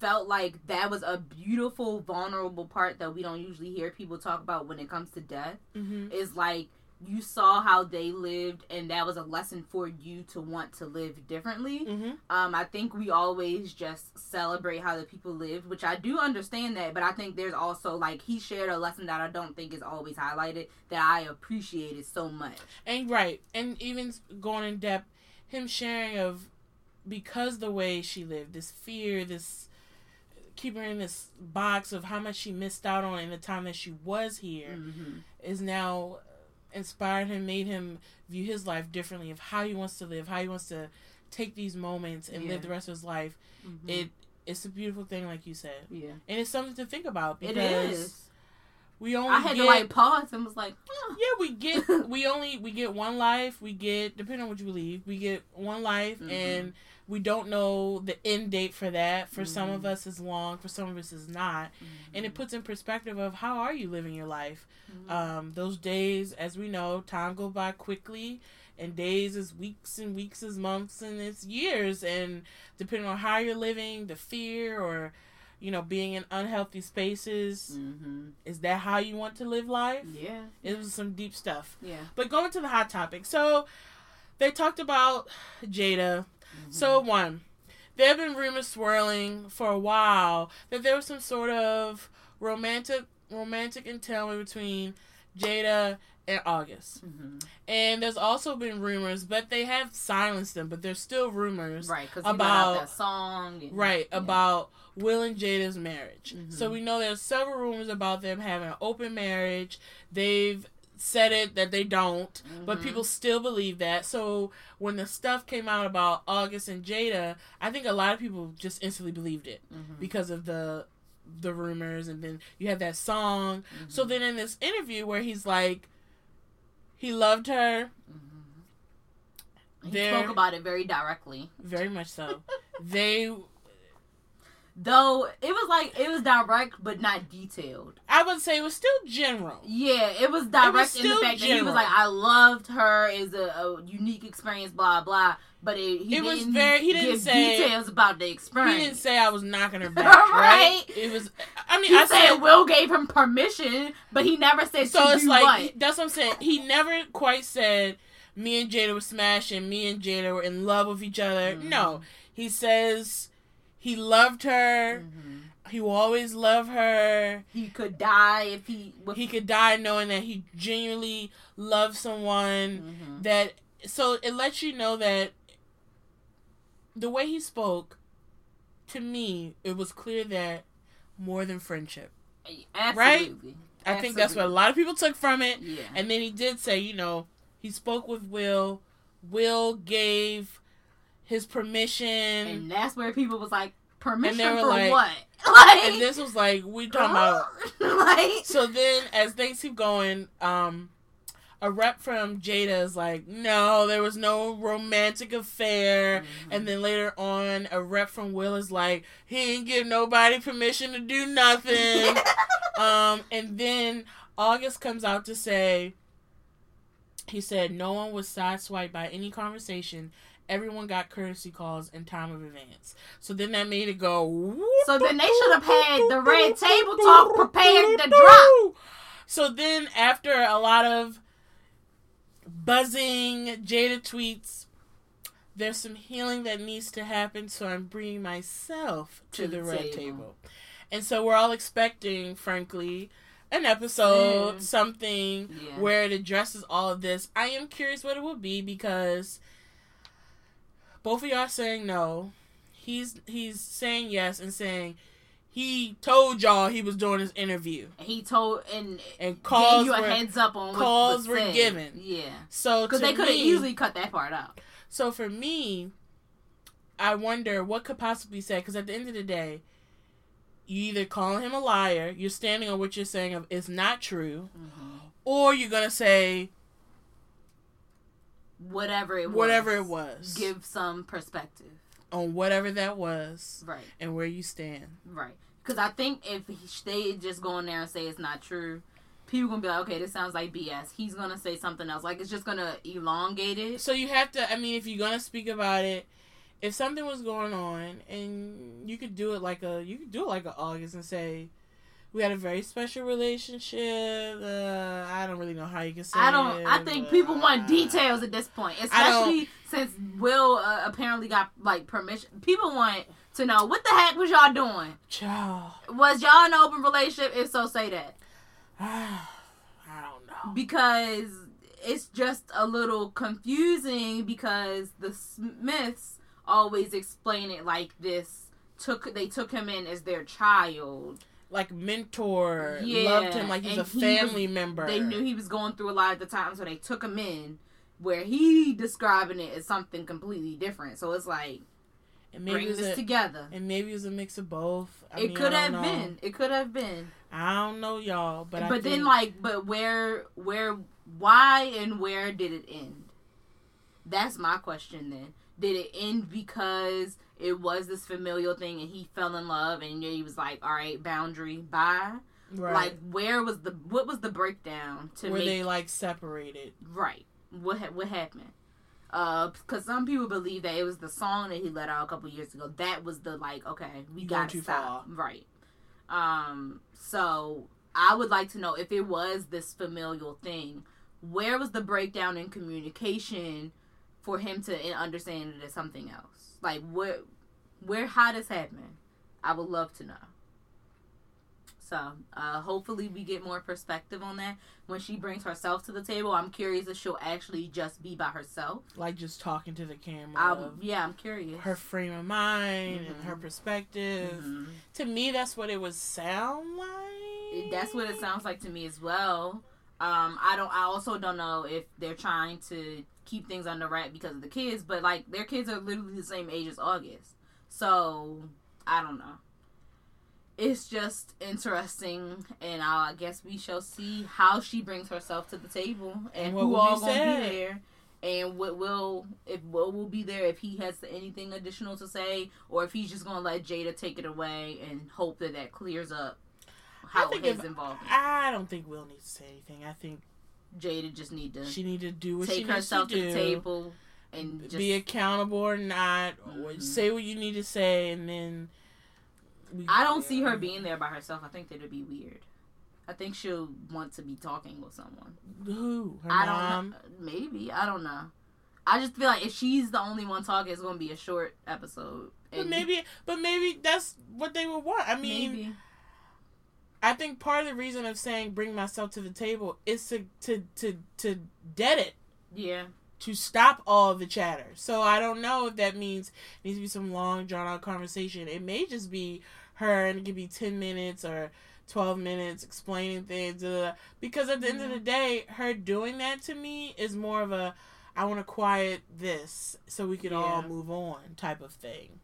felt like that was a beautiful, vulnerable part that we don't usually hear people talk about when it comes to death. Mm-hmm. Is like, you saw how they lived, and that was a lesson for you to want to live differently. Mm-hmm. Um, I think we always just celebrate how the people lived, which I do understand that, but I think there's also, like, he shared a lesson that I don't think is always highlighted that I appreciated so much. And, right, and even going in depth, him sharing of, because the way she lived, this fear, this... keep her in this box of how much she missed out on in the time that she was here mm-hmm. is now inspired him, made him view his life differently of how he wants to live, how he wants to take these moments and yeah. live the rest of his life. Mm-hmm. It It's a beautiful thing, like you said. Yeah. And it's something to think about because it is. We only I had get, to like pause and was like, oh. yeah, we get, we only, we get one life. We get, depending on what you believe, we get one life mm-hmm. and we don't know the end date for that. For mm-hmm. some of us it's long, for some of us it's not. Mm-hmm. And it puts in perspective of how are you living your life? Mm-hmm. Um, those days, as we know, time go by quickly and days is weeks and weeks is months and it's years. And depending on how you're living, the fear or, you know, being in unhealthy spaces. Mm-hmm. Is that how you want to live life? Yeah. It was some deep stuff. Yeah. But going to the hot topic. So, they talked about Jada. Mm-hmm. So, one, there have been rumors swirling for a while that there was some sort of romantic romantic entanglement between Jada and August. Mm-hmm. And there's also been rumors, but they have silenced them, but there's still rumors right, cause about that song. And, right, yeah. about Will and Jada's marriage. Mm-hmm. So we know there's several rumors about them having an open marriage. They've said it that they don't, mm-hmm. but people still believe that. So when the stuff came out about August and Jada, I think a lot of people just instantly believed it mm-hmm. because of the the rumors, and then you have that song. Mm-hmm. So then in this interview where he's like, he loved her. Mm-hmm. He spoke about it very directly. Very much so. They... Though, it was like, it was direct, but not detailed. I would say it was still general. Yeah, it was direct it was in the fact general. That he was like, I loved her, is a, a unique experience, blah, blah. But it, he it didn't was very, he didn't give say, details about the experience. He didn't say I was knocking her back, right? right? It was, I mean, he I said... said Will gave him permission, but he never said so it's like, what? That's what I'm saying. He never quite said, me and Jada were smashing, me and Jada were in love with each other. Mm-hmm. No. He says... He loved her. Mm-hmm. He will always love her. He could die if he... If he could die knowing that he genuinely loved someone. Mm-hmm. That So it lets you know that the way he spoke, to me, it was clear that more than friendship. Absolutely. Right? Absolutely. I think that's what a lot of people took from it. Yeah. And then he did say, you know, he spoke with Will. Will gave... his permission, and that's where people was like, "Permission for like, what?" Like, and this was like, "We talking uh, about." Like, so then, as things keep going, um, a rep from Jada is like, "No, there was no romantic affair." Mm-hmm. And then later on, a rep from Will is like, "He ain't give nobody permission to do nothing." um, and then August comes out to say, he said, "No one was sideswiped by any conversation. Everyone got courtesy calls in time of advance." So then that made it go... Whoop, so then they should have had the red table talk prepared to drop. So then after a lot of buzzing Jada tweets, there's some healing that needs to happen, so I'm bringing myself to, to the, the red table. table. And so we're all expecting, frankly, an episode, mm. something yeah. where it addresses all of this. I am curious what it will be, because both of y'all saying no. He's he's saying yes and saying he told y'all he was doing his interview. And he told and and calls gave you a were, heads up on what calls were said. given. Yeah, so because they could have easily cut that part out. So for me, I wonder what could possibly say, because at the end of the day, you either call him a liar, you're standing on what you're saying of it's not true, mm-hmm. or you're gonna say whatever it was, whatever it was, give some perspective on whatever that was, right, and where you stand, right? Because I think if he, they just go in there and say it's not true, people gonna be like, okay, this sounds like B S. He's gonna say something else, like it's just gonna elongate it. So you have to, I mean, if you're gonna speak about it, if something was going on, and you could do it like a, you could do it like an August and say, we had a very special relationship. Uh, I don't really know how you can say. I don't. It, I think people want details at this point, especially since Will uh, apparently got like permission. People want to know what the heck was y'all doing. Child. Was y'all in an open relationship? If so, say that. I don't know, because it's just a little confusing, because the Smiths always explain it like this. Took they took him in as their child. Like, mentor, yeah, loved him like he's a family he was, member. They knew he was going through a lot at the time, so they took him in, where he describing it as something completely different. So it's like, and maybe bring it was this a, together. And maybe it was a mix of both. I it mean, could I have know. been. It could have been. I don't know, y'all. But, but I But then, think... like, but where, where, why and where did it end? That's my question then. Did it end because it was this familial thing and he fell in love and he was like, all right, boundary, bye? Right. Like, where was the, what was the breakdown to Were make... they, like, separated? Right. What ha- what happened? Uh, because some people believe that it was the song that he let out a couple years ago. That was the, like, okay, we got to stop. Far. Right. Um, so, I would like to know if it was this familial thing, where was the breakdown in communication for him to understand it as something else? Like, what, where, how this happened? I would love to know. So, uh, hopefully we get more perspective on that. When she brings herself to the table, I'm curious if she'll actually just be by herself. Like, just talking to the camera. I, yeah, I'm curious. Her frame of mind, mm-hmm. and her perspective. Mm-hmm. To me, that's what it would sound like. That's what it sounds like to me as well. Um, I don't. I also don't know if they're trying to keep things under wraps because of the kids, but like their kids are literally the same age as August, so I don't know. It's just interesting, and I guess we shall see how she brings herself to the table and, and who all gonna said. be there, and what will if Will will be there, if he has anything additional to say, or if he's just gonna let Jada take it away and hope that that clears up. How I think his if, involvement. I don't think Will needs to say anything. I think Jada just need to. She need to do what she needs to do. Take herself to the table and just be accountable or not. Mm-hmm. Or say what you need to say, and then. We, I don't yeah. see her being there by herself. I think that would be weird. I think she'll want to be talking with someone. Who? Her I mom? Don't know. Maybe. I don't know. I just feel like if she's the only one talking, it's going to be a short episode. But maybe, but maybe that's what they would want. I mean. Maybe. I think part of the reason of saying bring myself to the table is to to to, to dead it. Yeah. To stop all the chatter. So I don't know if that means it needs to be some long, drawn-out conversation. It may just be her, and it could be ten minutes or twelve minutes explaining things. Uh, because at the mm-hmm. end of the day, her doing that to me is more of a, I want to quiet this so we can yeah. all move on type of thing.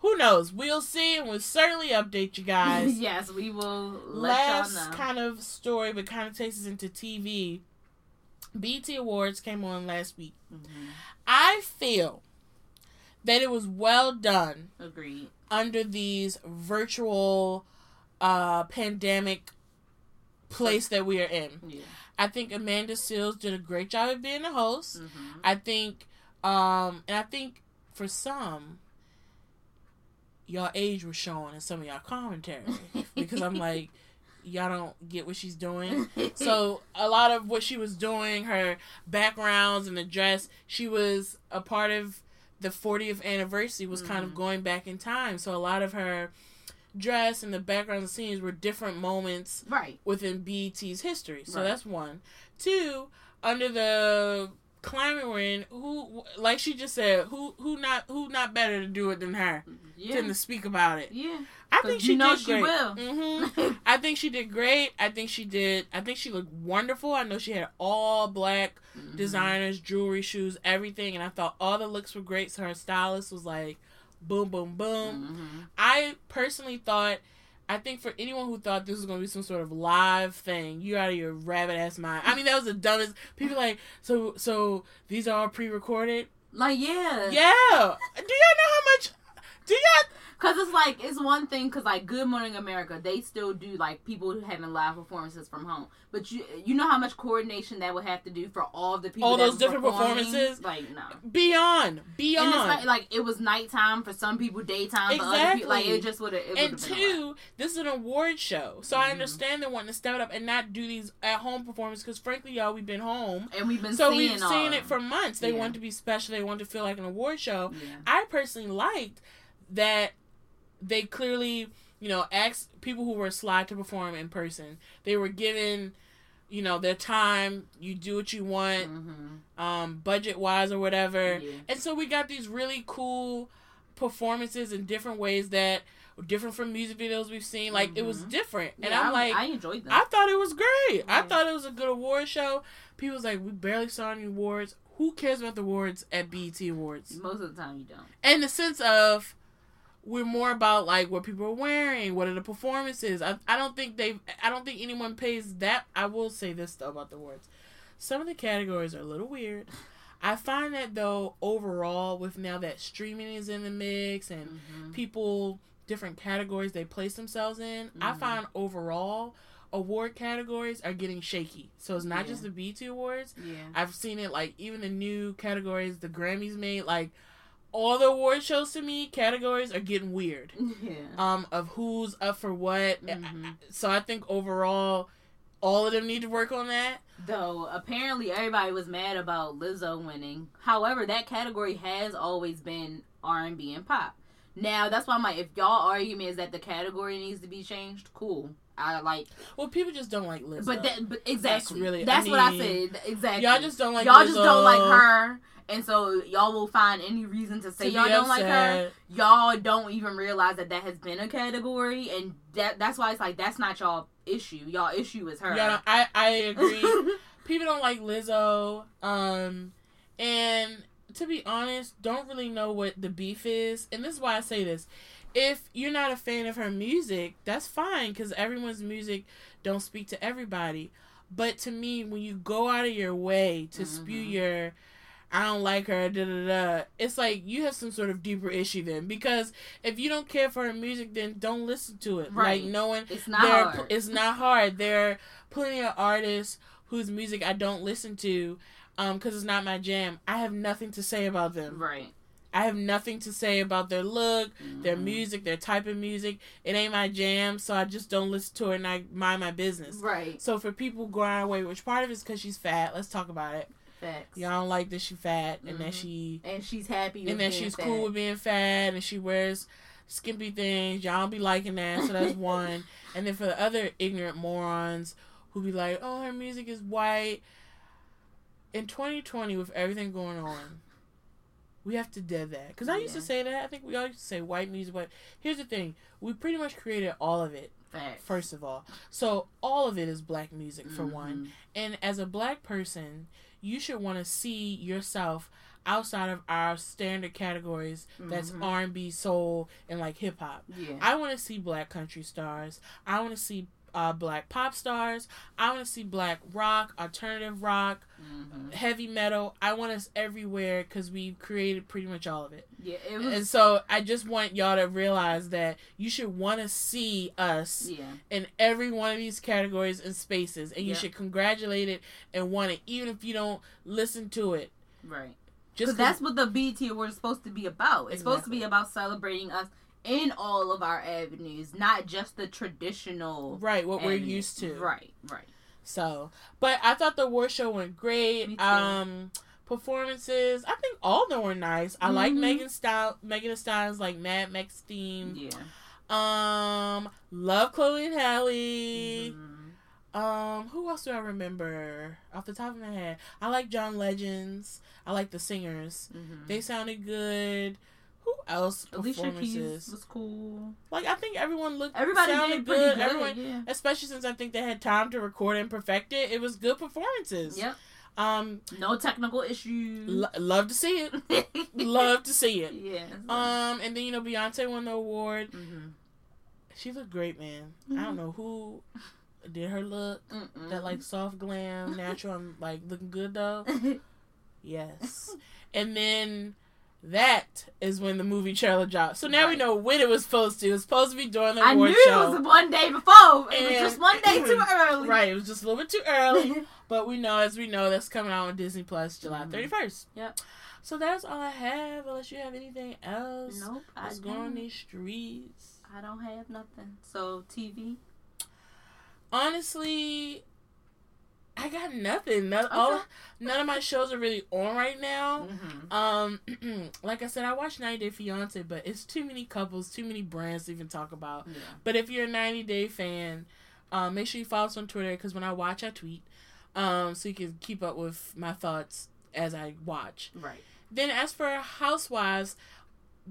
Who knows? We'll see, and we'll certainly update you guys. Yes, we will let Last y'all know. Last kind of story, but kind of takes us into T V. B E T Awards came on last week. Mm-hmm. I feel that it was well done. Agreed. Under these virtual uh, pandemic place that we are in. Yeah. I think Amanda Seals did a great job of being the host. Mm-hmm. I think, um, and I think for some... y'all age was showing in some of y'all commentary, because I'm like, y'all don't get what she's doing. So a lot of what she was doing, her backgrounds and the dress, she was a part of the fortieth anniversary, was mm-hmm. kind of going back in time. So a lot of her dress and the backgrounds and scenes were different moments right. within B E T's history. So right. that's one. Two, under the climate we're in, who, like she just said, who who not who not better to do it than her? Yeah. Tend to speak about it. Yeah, I think she did she great. Will. Mm-hmm. I think she did great. I think she did. I think she looked wonderful. I know she had all black mm-hmm. designers, jewelry, shoes, everything, and I thought all the looks were great. So her stylist was like, boom, boom, boom. Mm-hmm. I personally thought, I think for anyone who thought this was going to be some sort of live thing, you're out of your rabbit-ass mind. I mean, that was the dumbest. People like, so so these are all pre-recorded? Like, yeah. Yeah. Do y'all know how much? Do y'all? Because it's like, it's one thing, because like Good Morning America, they still do like people having live performances from home. But you you know how much coordination that would have to do for all the people all that those different performances? Like, no. Beyond. Beyond. And it's like, like, it was nighttime for some people, daytime exactly. for other people. Like, it just would have been And two, this is an award show. So mm-hmm. I understand they wanting to step it up and not do these at-home performances, because frankly, y'all, we've been home. And we've been so seeing we've all seen it for months. They yeah. want to be special. They want to feel like an award show. Yeah. I personally liked that they clearly, you know, asked people who were sly to perform in person. They were given, you know, their time. You do what you want, mm-hmm. um, budget-wise or whatever. Yeah. And so we got these really cool performances in different ways that were different from music videos we've seen. Like, mm-hmm. it was different. Yeah, and I'm I, like... I enjoyed them. I thought it was great. Yeah. I thought it was a good award show. People was like, we barely saw any awards. Who cares about the awards at B E T Awards? Most of the time you don't. And the sense of... We're more about, like, what people are wearing, what are the performances. I I don't think they I don't think anyone pays that. I will say this, though, about the awards. Some of the categories are a little weird. I find that, though, overall, with now that streaming is in the mix and mm-hmm. people, different categories they place themselves in, mm-hmm. I find overall award categories are getting shaky. So it's not yeah. just the B E T Awards. Yeah. I've seen it, like, even the new categories the Grammys made, like, all the award shows to me, categories are getting weird. Yeah. Um, of who's up for what. Mm-hmm. So I think overall, all of them need to work on that. Though, apparently everybody was mad about Lizzo winning. However, that category has always been R and B and pop. Now, that's why I'm like, if y'all argument is that the category needs to be changed, cool. I like... Well, people just don't like Lizzo. But, that, but exactly. That's, really, that's I mean, what I said. Exactly. Y'all just don't like Y'all Lizzo. Just don't like her. And so, y'all will find any reason to say to y'all don't upset. Like her. Y'all don't even realize that that has been a category. And that that's why it's like, that's not y'all issue. Y'all issue is her. Yeah, I, I agree. People don't like Lizzo. Um, and to be honest, don't really know what the beef is. And this is why I say this. If you're not a fan of her music, that's fine. Because everyone's music don't speak to everybody. But to me, when you go out of your way to mm-hmm. spew your... I don't like her, da da da. It's like you have some sort of deeper issue then, because if you don't care for her music, then don't listen to it. Right? Like knowing it's not hard. It's not hard. There are plenty of artists whose music I don't listen to, um, because it's not my jam. I have nothing to say about them. Right. I have nothing to say about their look, mm-hmm. their music, their type of music. It ain't my jam, so I just don't listen to it and I mind my business. Right. So for people going away, which part of it's because she's fat? Let's talk about it. Facts. Y'all don't like that she fat and mm-hmm. that she and she's happy with and that she's fat. Cool with being fat and she wears skimpy things. Y'all don't be liking that, so that's one. And then for the other ignorant morons who be like, "Oh, her music is white." In twenty twenty, with everything going on, we have to dead that because I yeah. used to say that. I think we all used to say white music, but here's the thing: we pretty much created all of it. Facts. First of all, so all of it is black music for mm-hmm. one, and as a black person. You should want to see yourself outside of our standard categories. Mm-hmm. That's R and B, soul, and like hip hop. Yeah. I want to see black country stars. I want to see uh, black pop stars. I want to see black rock, alternative rock, mm-hmm. heavy metal. I want us everywhere because we've created pretty much all of it. Yeah, it was... And so I just want y'all to realize that you should want to see us yeah. in every one of these categories and spaces. And you yeah. should congratulate it and want it, even if you don't listen to it. Right. Because that's what the B E T Awards is supposed to be about. It's exactly. supposed to be about celebrating us in all of our avenues, not just the traditional right, what avenues. We're used to. Right, right. So, but I thought the award show went great. Um, performances, I think all of them were nice. I mm-hmm. like Megan Style, Megan Thee Stallion's like Mad Max theme. Yeah. Um, love Chloe and Halle. Mm-hmm. Um, who else do I remember off the top of my head? I like John Legends. I like the singers. Mm-hmm. They sounded good. Who else? Alicia Keys was cool. Like, I think everyone looked Everybody sounded good. good. Everyone, yeah. Especially since I think they had time to record and perfect it. It was good performances. Yep. Um, no technical issues. Lo- love to see it. Love to see it. Yeah. Um, and then, you know, Beyonce won the award. Mm-hmm. She looked great, man. Mm-hmm. I don't know who did her look. Mm-mm. That, like, soft glam, natural, and, like, looking good, though. Yes. And then that is when the movie trailer dropped. So now right. we know when it was supposed to. It was supposed to be during the I award show. I knew it was one day before. It and, was just one day too early. Right. It was just a little bit too early. But we know, as we know, that's coming out on Disney Plus July thirty-first. Yep. So that's all I have, unless you have anything else. Nope. What's I going on these streets? I don't have nothing. So, T V? Honestly, I got nothing. None, okay. all, none of my shows are really on right now. Mm-hmm. Um, like I said, I watch ninety Day Fiance, but it's too many couples, too many brands to even talk about. Yeah. But if you're a ninety Day fan, um, make sure you follow us on Twitter, because when I watch, I tweet. Um, so you can keep up with my thoughts as I watch. Right. Then as for Housewives,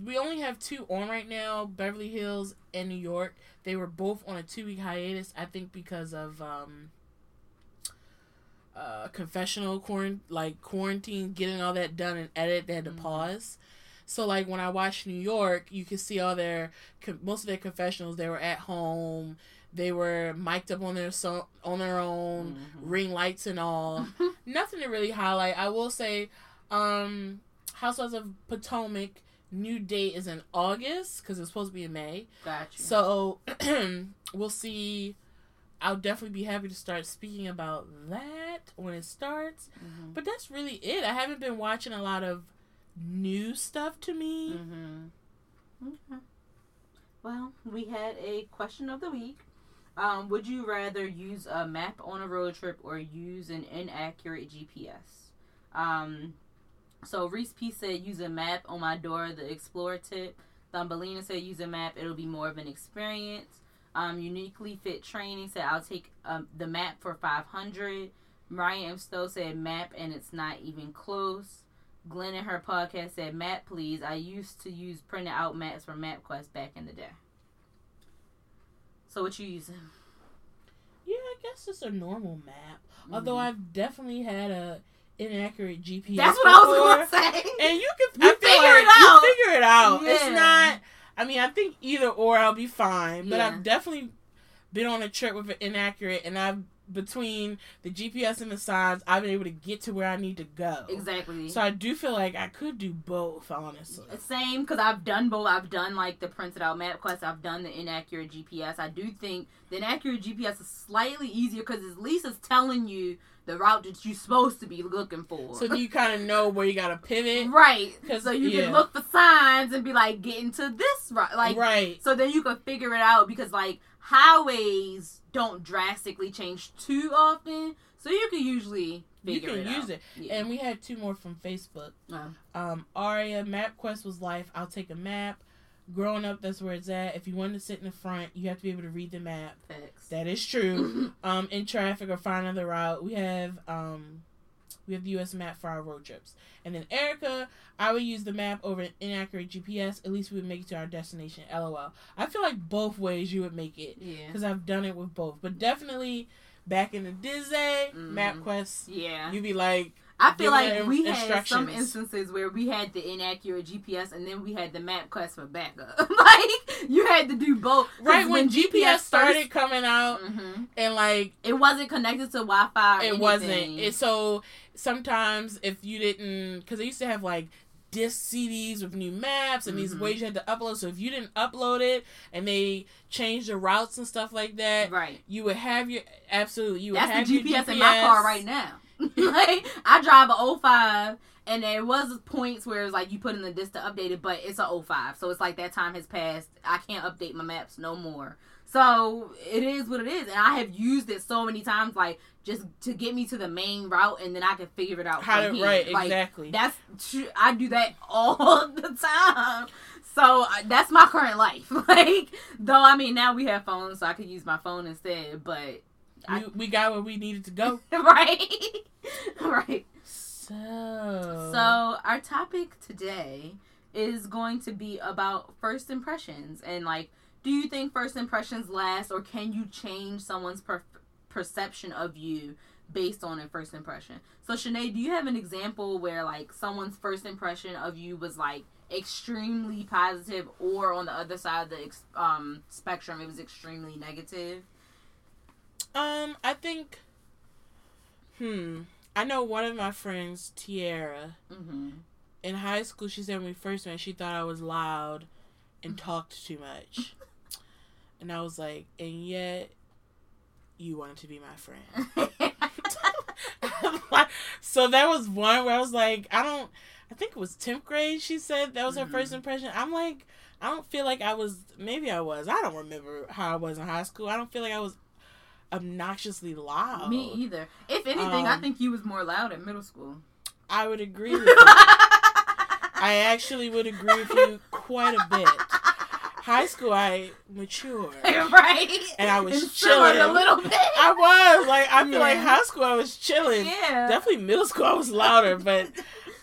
we only have two on right now, Beverly Hills and New York. They were both on a two-week hiatus, I think because of um, uh, confessional, quarant- like quarantine, getting all that done and edit. They had to mm-hmm. pause. So, like, when I watched New York, you could see all their, most of their confessionals, they were at home. They were mic'd up on their so on their own, mm-hmm. ring lights and all. Nothing to really highlight. I will say, um, Housewives of Potomac new date is in August because it's supposed to be in May. Gotcha. So we'll see. I'll definitely be happy to start speaking about that when it starts. Mm-hmm. But that's really it. I haven't been watching a lot of new stuff to me. Mm-hmm. Okay. Well, we had a question of the week. Um, would you rather use a map on a road trip or use an inaccurate G P S? Um, so Reese P said, use a map on my door, the Explorer tip. Thumbelina said, use a map. It'll be more of an experience. Um, Uniquely Fit Training said, I'll take um, the map for five hundred. Mariah M. Stowe said, map, and it's not even close. Glenn in her podcast said, map, please. I used to use printed out maps for MapQuest back in the day. So what you using? Yeah, I guess it's a normal map. Mm-hmm. Although I've definitely had a inaccurate G P S. That's what before. I was going to say. And you can you I feel figure like it out. You figure it out. Yeah. It's not. I mean, I think either or I'll be fine. But yeah. I've definitely been on a trip with an inaccurate, and I've between the G P S and the signs, I've been able to get to where I need to go. Exactly. So I do feel like I could do both, honestly. Same, because I've done both. I've done, like, the printed out map quest. I've done the inaccurate G P S. I do think the inaccurate G P S is slightly easier, because at least it's telling you the route that you're supposed to be looking for. So you kind of know where you got to pivot. Right. So you yeah. can look for signs and be like, getting to this route. Like, right. So then you can figure it out, because, like, highways don't drastically change too often, so you can usually figure it out. You can use it. Yeah. And we had two more from Facebook. Uh-huh. Um, Aria, MapQuest was life. I'll take a map. Growing up, that's where it's at. If you want to sit in the front, you have to be able to read the map. Facts. That is true. um, in traffic or find another route. We have um, we have the U S map for our road trips. And then Erica, I would use the map over an inaccurate G P S. At least we would make it to our destination. L O L. I feel like both ways you would make it. Yeah. Because I've done it with both. But definitely back in the Disney, mm. MapQuest, yeah. you'd be like, I feel like we had some instances where we had the inaccurate G P S and then we had the MapQuest for backup. Like, you had to do both. Right, when, when G P S started first coming out, mm-hmm. and, like, it wasn't connected to Wi-Fi or It anything. wasn't. It, so, sometimes if you didn't, because they used to have, like, disc C Ds with new maps and mm-hmm. these ways you had to upload. So if you didn't upload it and they changed the routes and stuff like that, right. you would have your, absolutely, you would That's have the G P S your G P S. That's in my car right now. Like, I drive an oh five, and there was points where it was like you put in the disc to update it, but it's an oh five, so it's like that time has passed. I can't update my maps no more. So it is what it is. And I have used it so many times, like, just to get me to the main route, and then I can figure it out. How to, right, like, exactly. That's tr- I do that all the time. So uh, that's my current life. Like, though, I mean, now we have phones, so I could use my phone instead, but... I, we, we got where we needed to go. Right? Right. So... So, our topic today is going to be about first impressions, and, like, do you think first impressions last, or can you change someone's per- perception of you based on a first impression? So, Shanae, do you have an example where, like, someone's first impression of you was, like, extremely positive, or on the other side of the ex- um, spectrum, it was extremely negative? Um, I think, hmm, I know one of my friends, Tiara, mm-hmm. in high school, she said when we first met, she thought I was loud and talked too much. And I was like, and yet, you wanted to be my friend. So that was one where I was like, I don't, I think it was tenth grade, she said, that was her mm-hmm. first impression. I'm like, I don't feel like I was, maybe I was, I don't remember how I was in high school. I don't feel like I was obnoxiously loud. Me either. If anything, um, I think you was more loud at middle school. I would agree with you. I actually would agree with you quite a bit. High school, I matured. Right? And I was and chilling. A little bit. I was. Like, I feel yeah. like high school, I was chilling. Yeah. Definitely middle school, I was louder. But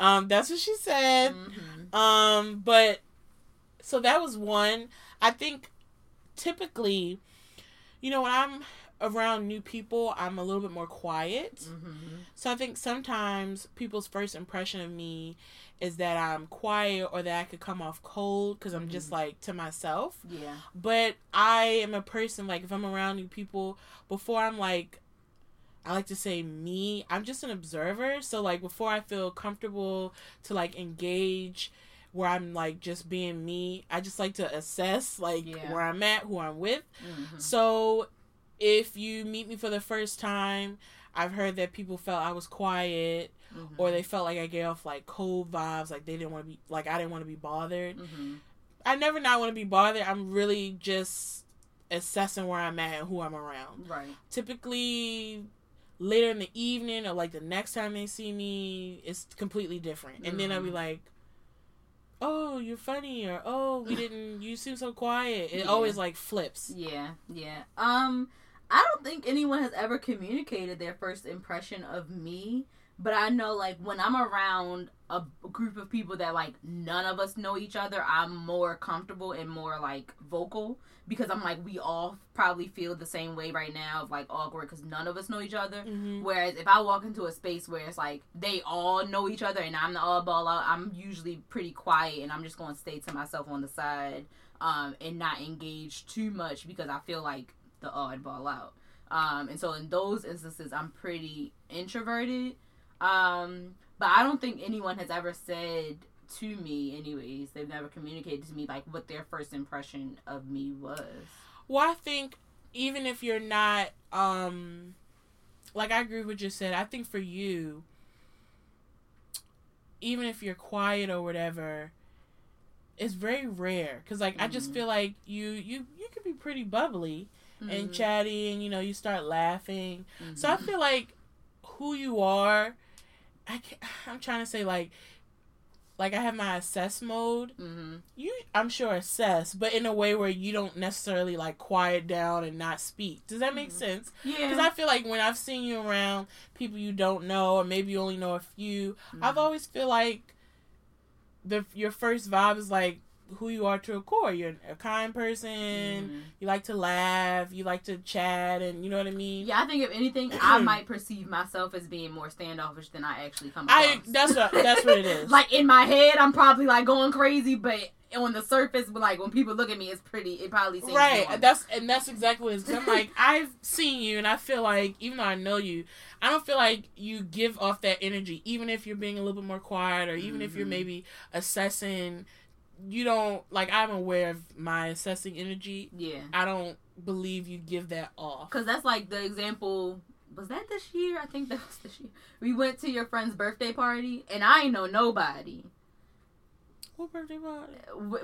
um, that's what she said. Mm-hmm. Um, but, so that was one. I think, typically, you know, when I'm around new people, I'm a little bit more quiet. Mm-hmm. So I think sometimes people's first impression of me is that I'm quiet, or that I could come off cold because I'm mm-hmm. just, like, to myself. Yeah. But I am a person, like, if I'm around new people, before I'm, like, I like to say me, I'm just an observer. So, like, before I feel comfortable to, like, engage where I'm, like, just being me, I just like to assess, like, yeah. where I'm at, who I'm with. Mm-hmm. So... if you meet me for the first time, I've heard that people felt I was quiet mm-hmm. or they felt like I gave off, like, cold vibes, like they didn't want to be, like, I didn't want to be bothered. Mm-hmm. I never not want to be bothered. I'm really just assessing where I'm at and who I'm around. Right. Typically, later in the evening or, like, the next time they see me, it's completely different. And mm-hmm. then I'll be like, oh, you're funny, or, oh, we didn't, you seem so quiet. It yeah. always, like, flips. Yeah, yeah. Um... I don't think anyone has ever communicated their first impression of me, but I know, like, when I'm around a group of people that, like, none of us know each other, I'm more comfortable and more, like, vocal, because I'm like, we all probably feel the same way right now, like, awkward, because none of us know each other, mm-hmm. whereas if I walk into a space where it's like, they all know each other, and I'm the oddball out, I'm usually pretty quiet, and I'm just going to stay to myself on the side, um, and not engage too much, because I feel like the oddball out. Um, and so in those instances, I'm pretty introverted. Um, but I don't think anyone has ever said to me, anyways, they've never communicated to me, like, what their first impression of me was. Well, I think even if you're not, um, like, I agree with what you said. I think for you, even if you're quiet or whatever, it's very rare. Because, like, mm-hmm. I just feel like you, you, you could be pretty bubbly. Mm-hmm. And chatty, and, you know, you start laughing. Mm-hmm. So I feel like who you are, I can't, I'm trying to say, like, like I have my assess mode. Mm-hmm. You, I'm sure, assess, but in a way where you don't necessarily, like, quiet down and not speak. Does that make mm-hmm. sense? Yeah. Because I feel like when I've seen you around people you don't know, or maybe you only know a few, mm-hmm. I've always feel like the your first vibe is, like, who you are to a core. You're a kind person. Mm-hmm. You like to laugh. You like to chat, and you know what I mean. Yeah, I think if anything, I might perceive myself as being more standoffish than I actually come across. I that's what that's what it is. Like, in my head, I'm probably, like, going crazy, but on the surface, like, when people look at me, it's pretty. It probably seems right. Normal. That's and that's exactly what it is. 'Cause I'm like, I've seen you, and I feel like even though I know you, I don't feel like you give off that energy. Even if you're being a little bit more quiet, or even mm-hmm. if you're maybe assessing. You don't, like, I'm aware of my assessing energy. Yeah. I don't believe you give that off. Because that's, like, the example, was that this year? I think that was this year. We went to your friend's birthday party, and I ain't know nobody. What birthday party?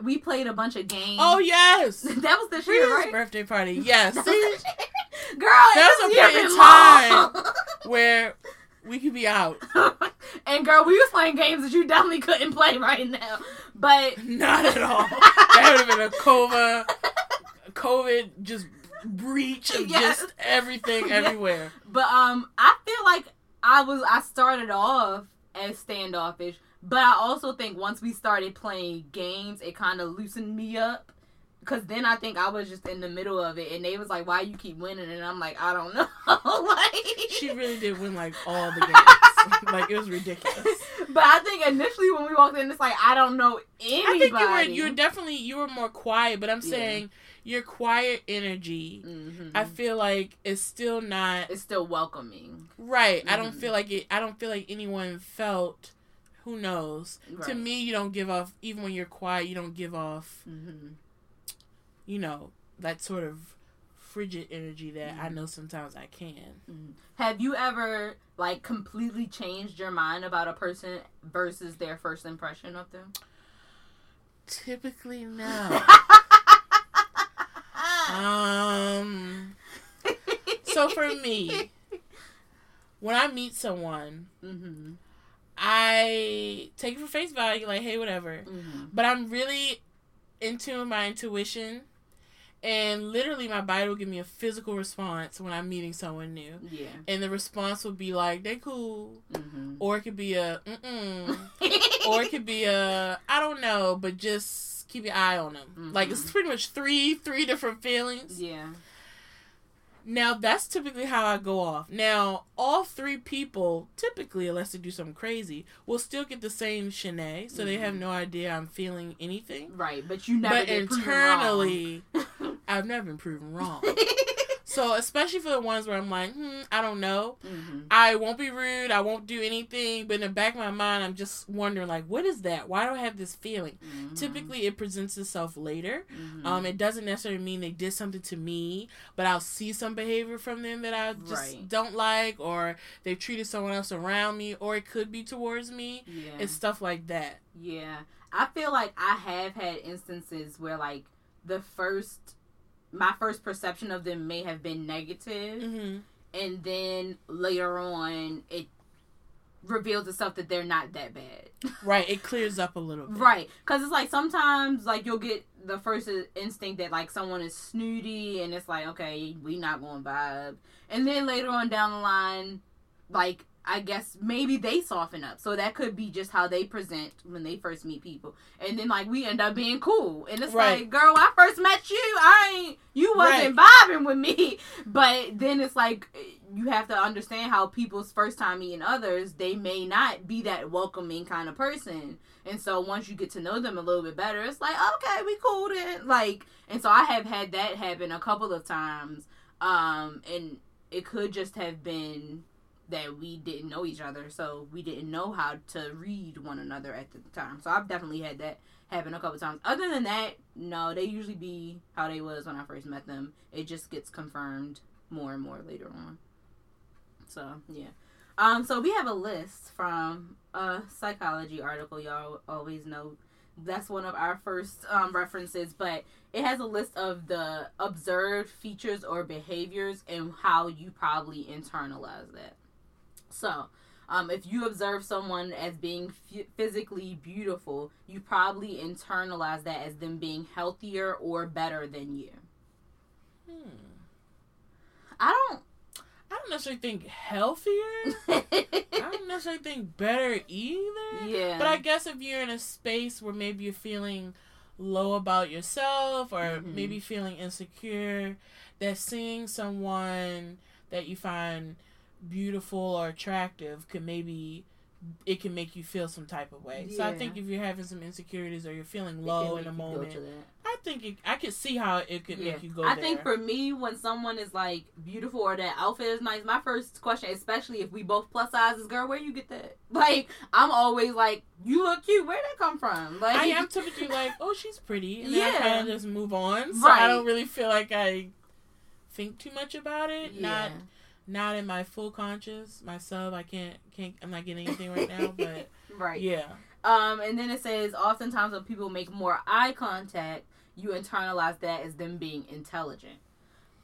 We played a bunch of games. Oh, yes. That was this year, right? Birthday party, yes. That was Girl, that was a point in time where we could be out. And, girl, we was playing games that you definitely couldn't play right now. But... Not at all. That would have been a coma, COVID just breach of yes. just everything, everywhere. Yeah. But um, I feel like I was I started off as standoffish. But I also think once we started playing games, it kind of loosened me up. Because then I think I was just in the middle of it. And they was like, why you keep winning? And I'm like, I don't know. Like, she really did win, like, all the games. Like, it was ridiculous. But I think initially when we walked in, it's like, I don't know anybody. I think you were, you were definitely, you were more quiet. But I'm yeah. saying your quiet energy, mm-hmm. I feel like it's still not. It's still welcoming. Right. Mm-hmm. I don't feel like it, I don't feel like anyone felt. Who knows? Right. To me, you don't give off, even when you're quiet, you don't give off, mm-hmm. you know, that sort of frigid energy that mm-hmm. I know sometimes I can. Mm-hmm. Have you ever, like, completely changed your mind about a person versus their first impression of them? Typically, no. um. So, for me, when I meet someone... Mm-hmm. I take it for face value, like, hey, whatever. Mm-hmm. But I'm really in tune with my intuition. And literally, my body will give me a physical response when I'm meeting someone new. Yeah. And the response will be like, they cool. Mm-hmm. Or it could be a, mm-mm. Or it could be a, I don't know, but just keep your eye on them. Mm-hmm. Like, it's pretty much three, three different feelings. Yeah. Now, that's typically how I go off. Now, all three people, typically, unless they do something crazy, will still get the same Shanae, so mm-hmm. they have no idea I'm feeling anything. Right, but you never but get internally, proven wrong. I've never been proven wrong. So, especially for the ones where I'm like, hmm, I don't know. Mm-hmm. I won't be rude. I won't do anything. But in the back of my mind, I'm just wondering, like, what is that? Why do I have this feeling? Mm-hmm. Typically, it presents itself later. Mm-hmm. Um, it doesn't necessarily mean they did something to me, but I'll see some behavior from them that I just right. don't like, or they've treated someone else around me, or it could be towards me. Yeah. It's stuff like that. Yeah. I feel like I have had instances where, like, the first... my first perception of them may have been negative, mm-hmm. and then later on, it reveals itself that they're not that bad. Right, it clears up a little bit. Right, because it's like sometimes, like, you'll get the first instinct that, like, someone is snooty, and it's like, okay, we not going to vibe. And then later on down the line, like, I guess maybe they soften up. So that could be just how they present when they first meet people. And then, like, we end up being cool. And it's right. like, girl, I first met you. I ain't, you wasn't right. vibing with me. But then it's like, you have to understand how people's first time meeting others, they may not be that welcoming kind of person. And so once you get to know them a little bit better, it's like, okay, we cool then. Like, and so I have had that happen a couple of times. Um, and it could just have been... that we didn't know each other, so we didn't know how to read one another at the time. So I've definitely had that happen a couple times. Other than that, no, they usually be how they was when I first met them. It just gets confirmed more and more later on. So, yeah. Um, so we have a list from a psychology article. Y'all always know that's one of our first um, references, but it has a list of the observed features or behaviors and how you probably internalize that. So, um, if you observe someone as being f- physically beautiful, you probably internalize that as them being healthier or better than you. Hmm. I don't... I don't necessarily think healthier. I don't necessarily think better either. Yeah. But I guess if you're in a space where maybe you're feeling low about yourself or mm-hmm. maybe feeling insecure, that seeing someone that you find... beautiful or attractive could maybe it can make you feel some type of way. Yeah. So I think if you're having some insecurities or you're feeling low in a moment, I think it, I could see how it could yeah. make you go I there. I think for me, when someone is like beautiful or that outfit is nice, my first question, especially if we both plus size, is, girl, where you get that? Like, I'm always like, you look cute. Where'd that come from? Like, I am typically like, oh, she's pretty. And then yeah. I kind of just move on. So right. I don't really feel like I think too much about it. Yeah. Not... Not in my full conscious, my sub. I can't, can't. I'm not getting anything right now, but right. Yeah. Um, and then it says, oftentimes when people make more eye contact, you internalize that as them being intelligent.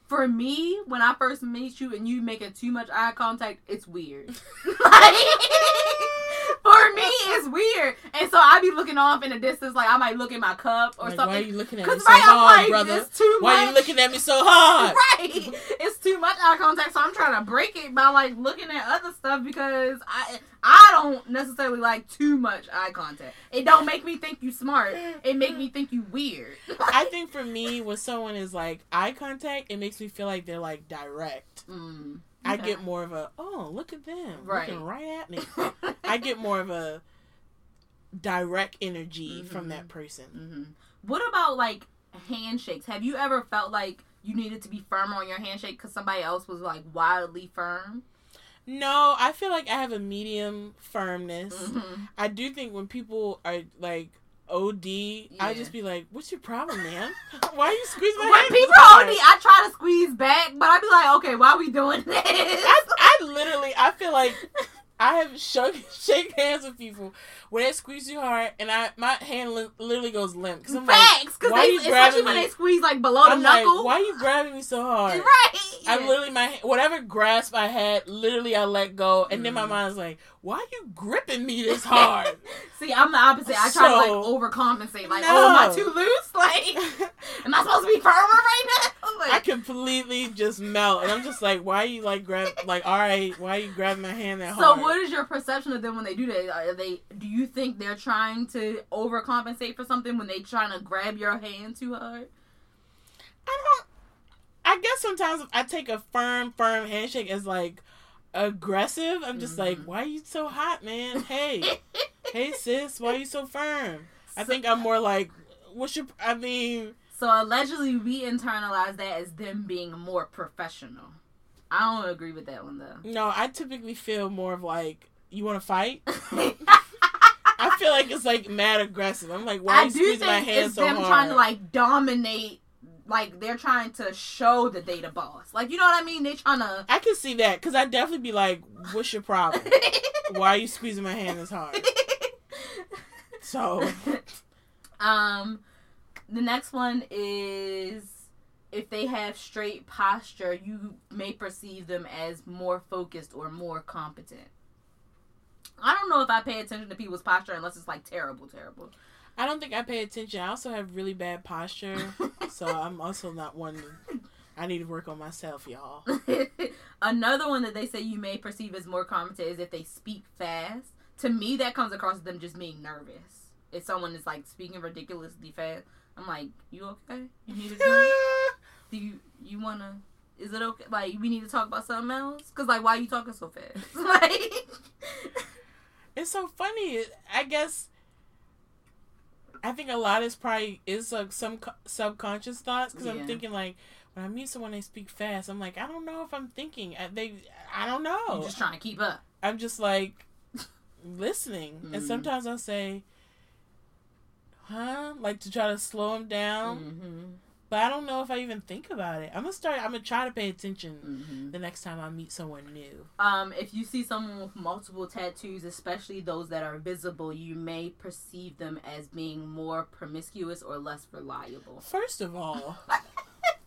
For me, when I first meet you and you making too much eye contact, it's weird. Like, for me, it's weird. And so I be looking off in the distance, like I might look at my cup or like, something. Why are you looking at me so right, hard, like, brother? It's too why much. Are you looking at me so hard? Right. It's too much eye contact, so I'm trying to break it by like looking at other stuff because I I don't necessarily like too much eye contact. It don't make me think you smart. It make me think you weird. I think for me, when someone is like eye contact, it makes me feel like they're like direct. Mm. Okay. I get more of a, oh, look at them. Right. Looking right at me. I get more of a direct energy mm-hmm. from that person. Mm-hmm. What about, like, handshakes? Have you ever felt like you needed to be firm on your handshake because somebody else was, like, wildly firm? No, I feel like I have a medium firmness. Mm-hmm. I do think when people are, like, O D, yeah. I just be like, what's your problem, man? Why are you squeezing my hand? When people are O D, I try to squeeze back, but I be like, okay, why are we doing this? I, I literally, I feel like I have shook, shake hands with people where they squeeze too hard, and I my hand li- literally goes limp. Cause I'm facts, because like, especially me? When they squeeze like below I'm the like, knuckle. Why are you grabbing me so hard? Right. I yeah. literally, my whatever grasp I had, literally I let go, and mm. then my mind's like, why are you gripping me this hard? See, I'm the opposite. I try so, to like overcompensate. Like, no. oh, am I too loose? Like, am I supposed to be firmer right now? Like, I completely just melt, and I'm just like, why are you like grab? Like, all right, why are you grabbing my hand that hard? So what is your perception of them when they do that? Are they? Do you think they're trying to overcompensate for something when they trying to grab your hand too hard? I don't. I guess sometimes I take a firm, firm handshake as like aggressive. I'm just mm-hmm. like, why are you so hot, man? Hey, hey, sis, why are you so firm? So, I think I'm more like, what's your? I mean, so allegedly we internalize that as them being more professional. I don't agree with that one, though. No, I typically feel more of like, you want to fight? I feel like it's, like, mad aggressive. I'm like, why are you squeezing my hands so hard? I do think it's them trying to, like, dominate. Like, they're trying to show that they the boss. Like, you know what I mean? They trying to... I can see that, because I'd definitely be like, what's your problem? Why are you squeezing my hand this hard? So. um, The next one is... If they have straight posture, you may perceive them as more focused or more competent. I don't know if I pay attention to people's posture unless it's like terrible, terrible. I don't think I pay attention. I also have really bad posture. So I'm also not one. I need to work on myself, y'all. Another one that they say you may perceive as more competent is if they speak fast. To me, that comes across as them just being nervous. If someone is like speaking ridiculously fast, I'm like, you okay? You need to do it? Do you, you want to, is it okay? Like, we need to talk about something else? Because, like, why are you talking so fast? Like, it's so funny. I guess, I think a lot is probably, is like some subconscious thoughts. Because yeah. I'm thinking, like, when I meet someone, they speak fast. I'm like, I don't know if I'm thinking. I, they, I don't know. I'm just trying to keep up. I'm just, like, listening. Mm. And sometimes I'll say, huh? Like, to try to slow them down. Mm-hmm. But I don't know if I even think about it. I'm gonna start. I'm gonna try to pay attention mm-hmm. the next time I meet someone new. Um, if you see someone with multiple tattoos, especially those that are visible, you may perceive them as being more promiscuous or less reliable. First of all,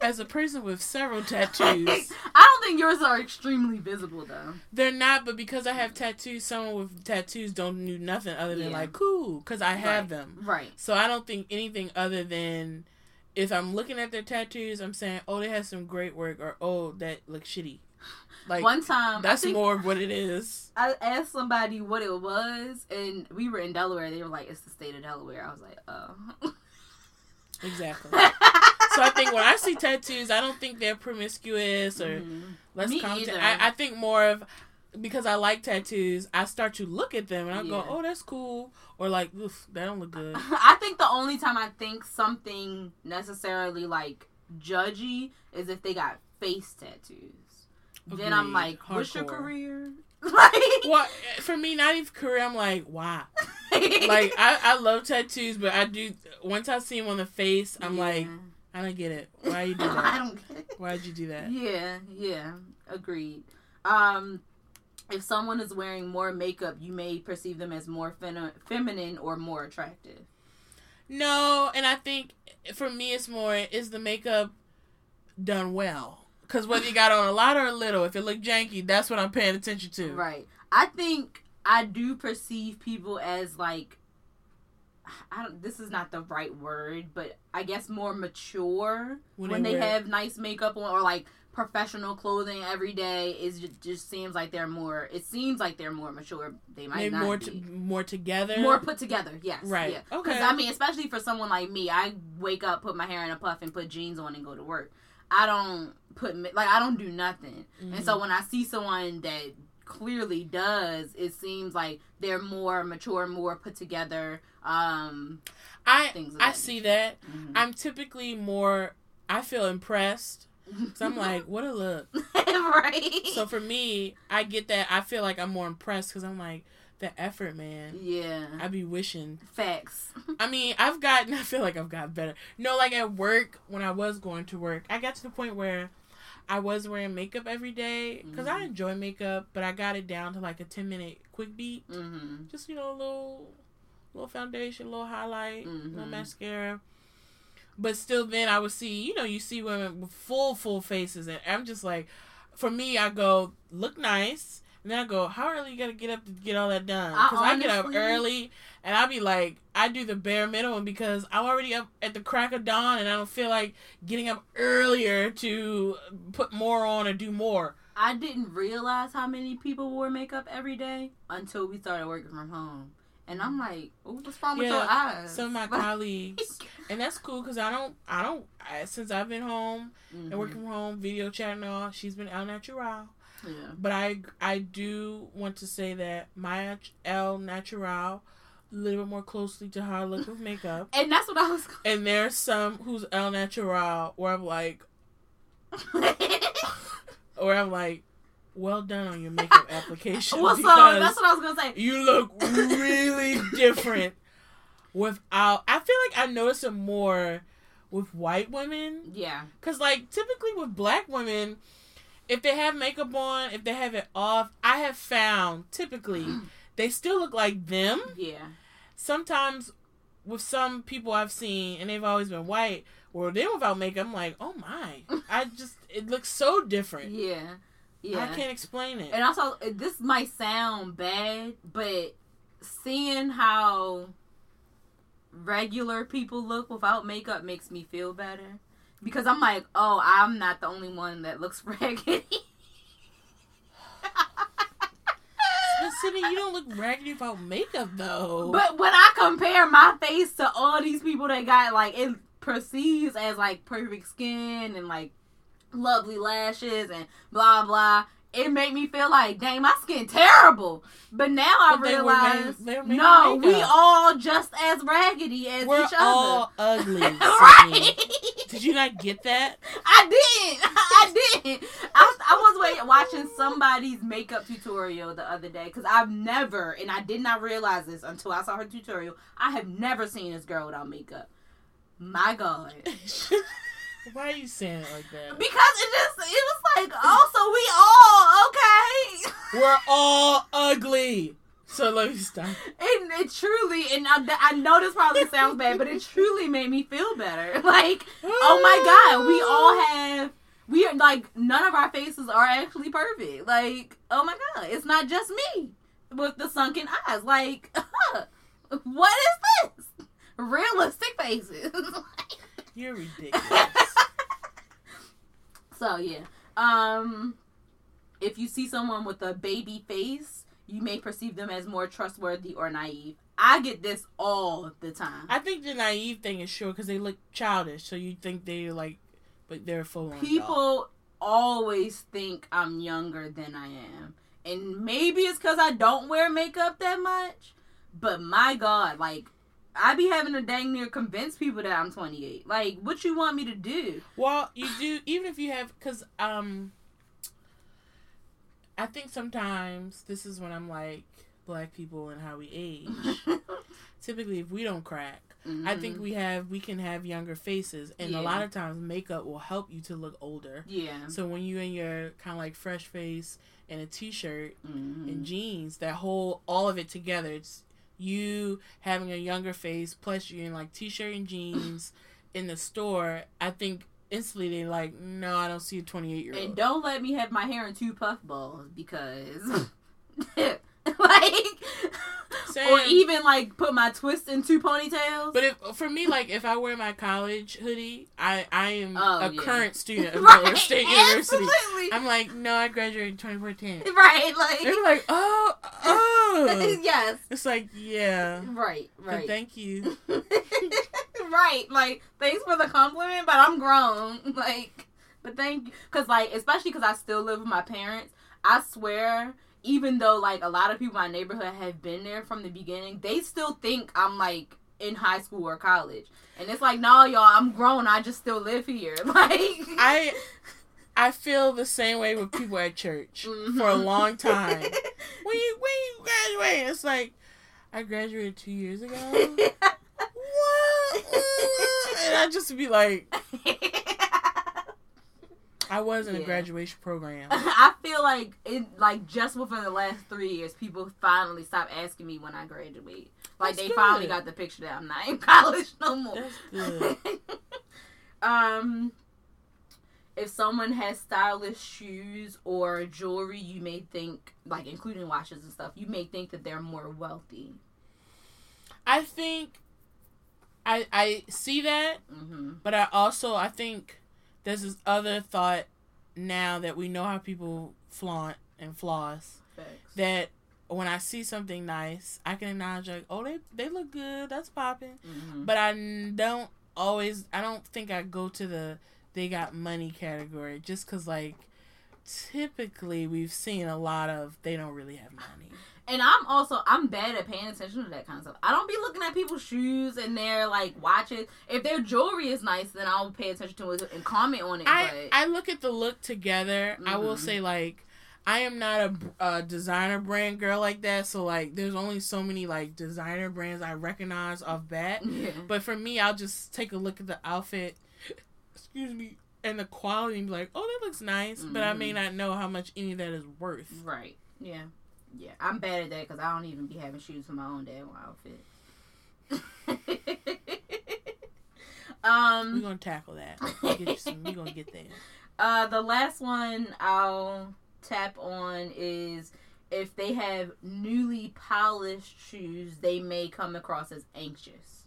as a person with several tattoos, I don't think yours are extremely visible though. They're not, but because I have tattoos, someone with tattoos don't do nothing other than yeah. like cool, because I have right. them. Right. So I don't think anything other than. If I'm looking at their tattoos, I'm saying, oh, they have some great work, or, oh, that looks shitty. Like, one time... That's more of what it is. I asked somebody what it was, and we were in Delaware. They were like, it's the state of Delaware. I was like, oh. Exactly. So I think when I see tattoos, I don't think they're promiscuous or mm-hmm. less me competent. I, I think more of... Because I like tattoos, I start to look at them and I yeah. go, oh, that's cool. Or like, oof, that don't look good. I think the only time I think something necessarily like judgy is if they got face tattoos. Agreed. Then I'm like, hardcore. What's your career? Like, well, for me, not even career, I'm like, why? Like, I, I love tattoos, but I do, once I see them on the face, I'm yeah. like, I don't get it. Why you do that? I don't get it. Why'd you do that? Yeah, yeah, agreed. Um... if someone is wearing more makeup, you may perceive them as more fem- feminine or more attractive. No, and I think for me it's more, is the makeup done well? Because whether you got on a lot or a little, if it looked janky, that's what I'm paying attention to. Right. I think I do perceive people as, like, I don't, this is not the right word, but I guess more mature when, when they, they have nice makeup on, or like professional clothing every day. Is just, just seems like they're more, it seems like they're more mature. They might Maybe not more be. T- more together. More put together, yes. Right. Yeah. Okay. Because, I mean, especially for someone like me, I wake up, put my hair in a puff, and put jeans on and go to work. I don't put, like, I don't do nothing. Mm-hmm. And so when I see someone that clearly does, it seems like they're more mature, more put together. Um, I, things like I that. see that. Mm-hmm. I'm typically more, I feel impressed. So I'm like, what a look. Right. So for me, I get that. I feel like I'm more impressed because I'm like, the effort, man. Yeah. I be wishing. Facts. I mean, I've gotten, I feel like I've gotten better. No, like at work, when I was going to work, I got to the point where I was wearing makeup every day because mm-hmm. I enjoy makeup, but I got it down to like a ten minute quick beat. Mm-hmm. Just, you know, a little, little foundation, a little highlight, mm-hmm. little mascara. But still then I would see, you know, you see women with full, full faces. And I'm just like, for me, I go, look nice. And then I go, how early you got to get up to get all that done? Because I, I get up early, and I be like, I do the bare minimum because I'm already up at the crack of dawn, and I don't feel like getting up earlier to put more on or do more. I didn't realize how many people wore makeup every day until we started working from home. And I'm like, oh, what's wrong yeah, with your eyes? Some of my colleagues. And that's cool because I don't, I don't, I, since I've been home mm-hmm. and working from home, video chatting and all, she's been out natural. Yeah. But I, I do want to say that my el natural a little bit more closely to how I look with makeup. And that's what I was calling. And there's some who's el natural where I'm like, or I'm like, well done on your makeup application. Well, so that's what I was going to say. You look really different without, I feel like I notice it more with white women. Yeah. Because like typically with black women, if they have makeup on, if they have it off, I have found, typically, they still look like them. Yeah. Sometimes, with some people I've seen, and they've always been white, or they're without makeup, I'm like, oh my. I just, it looks so different. Yeah. Yeah. I can't explain it. And also, this might sound bad, but seeing how regular people look without makeup makes me feel better. Because I'm like, oh, I'm not the only one that looks raggedy. But Sydney, you don't look raggedy without makeup, though. But when I compare my face to all these people that got, like, it perceives as, like, perfect skin and, like, lovely lashes and blah, blah, it made me feel like, dang, my skin terrible. But now I but realize, they were made, they were no, we all just as raggedy as we're each other. We're all ugly. Right? Did you not get that? I didn't. I didn't. I, I was watching somebody's makeup tutorial the other day because I've never, and I did not realize this until I saw her tutorial, I have never seen this girl without makeup. My God. Why are you saying it like that? Because it just, it was like, oh, so we all, okay? We're all ugly. So let me stop. And it truly, and I, I know this probably sounds bad, but it truly made me feel better. Like, oh my God, we all have, we are, like, none of our faces are actually perfect. Like, oh my God, it's not just me with the sunken eyes. Like, huh, what is this? Realistic faces. You're ridiculous. So, yeah. Um, if you see someone with a baby face, you may perceive them as more trustworthy or naive. I get this all the time. I think the naive thing is sure because they look childish. So you think they're like, but they're full on. People always think I'm younger than I am. And maybe it's because I don't wear makeup that much. But my God, like, I be having to dang near convince people that I'm twenty-eight. Like, what you want me to do? Well, you do, even if you have, because um, I think sometimes this is when I'm like, black people and how we age. typically if we don't crack, mm-hmm. I think we have we can have younger faces, and yeah. a lot of times makeup will help you to look older. Yeah. So when you're in your kind of like fresh face and a t-shirt mm-hmm. and jeans, that whole all of it together, it's you having a younger face plus you're in like t-shirt and jeans in the store. I think instantly they like, no, I don't see a twenty-eight year old. And don't let me have my hair in two puff balls because. Like, Same. Or even, like, put my twist in two ponytails. But if for me, like, if I wear my college hoodie, I, I am oh, a yeah. current student of Delaware right? State Absolutely. University. I'm like, no, I graduated in twenty fourteen. Right, like. They're like, oh, oh. Yes. It's like, yeah. Right, right. But thank you. Right, like, thanks for the compliment, but I'm grown. Like, but thank you. Because, like, especially because I still live with my parents, I swear... Even though, like, a lot of people in my neighborhood have been there from the beginning, they still think I'm, like, in high school or college. And it's like, no, y'all, I'm grown. I just still live here. Like... I I feel the same way with people at church mm-hmm. for a long time. When you, when you graduate, it's like, I graduated two years ago. What? And I just be like... I was in yeah. a graduation program. I feel like it, like just within the last three years, people finally stopped asking me when I graduate. Like That's they good. Finally got the picture that I'm not in college no more. That's good. um, if someone has stylish shoes or jewelry, you may think, like including watches and stuff, you may think that they're more wealthy. I think I I see that, mm-hmm. but I also I think. There's this other thought now that we know how people flaunt and floss. Thanks. That when I see something nice, I can acknowledge like, oh, they they look good, that's popping. Mm-hmm. But I don't always, I don't think I go to the they got money category just because like typically we've seen a lot of they don't really have money. And I'm also, I'm bad at paying attention to that kind of stuff. I don't be looking at people's shoes and their, like, watches. If their jewelry is nice, then I'll pay attention to it and comment on it. I, but... I look at the look together. Mm-hmm. I will say, like, I am not a, a designer brand girl like that. So, like, there's only so many, like, designer brands I recognize off bat. Yeah. But for me, I'll just take a look at the outfit. Excuse me. And the quality and be like, oh, that looks nice. Mm-hmm. But I may not know how much any of that is worth. Right. Yeah. Yeah, I'm bad at that because I don't even be having shoes for my own damn outfit. um, We're going to tackle that. We're going to get there. Uh, the last one I'll tap on is if they have newly polished shoes, they may come across as anxious.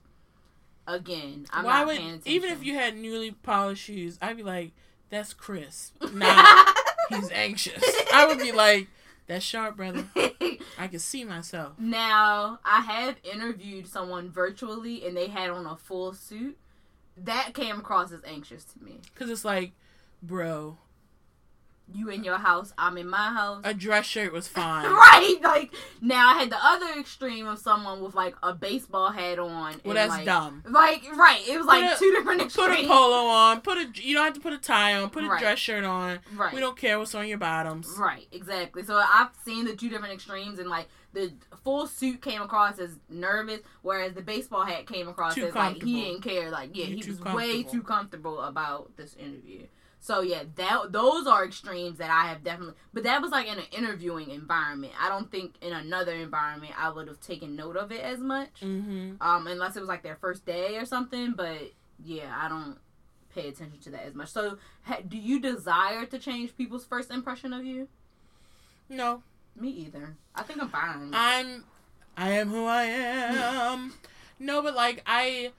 Again, I'm Why not would, paying attention. Even if you had newly polished shoes, I'd be like, that's crisp. Nah, he's anxious. I would be like... That's sharp, brother. I can see myself. Now, I have interviewed someone virtually, and they had on a full suit. That came across as anxious to me. Because it's like, bro. You in your house, I'm in my house. A dress shirt was fine. Right? Like, now I had the other extreme of someone with, like, a baseball hat on. Well, and that's like, dumb. Like, right. It was, put like, a, two different extremes. Put a polo on. Put a. You don't have to put a tie on. Put a right. dress shirt on. Right. We don't care what's on your bottoms. Right. Exactly. So, I've seen the two different extremes, and, like, the full suit came across as nervous, whereas the baseball hat came across too as, like, he didn't care. Like, yeah, You're he was way too comfortable about this interview. So, yeah, that those are extremes that I have definitely... But that was, like, in an interviewing environment. I don't think in another environment I would have taken note of it as much. Mm-hmm. Um, unless it was, like, their first day or something. But, yeah, I don't pay attention to that as much. So, ha- do you desire to change people's first impression of you? No. Me either. I think I'm fine. I'm... I am who I am. No, but, like, I...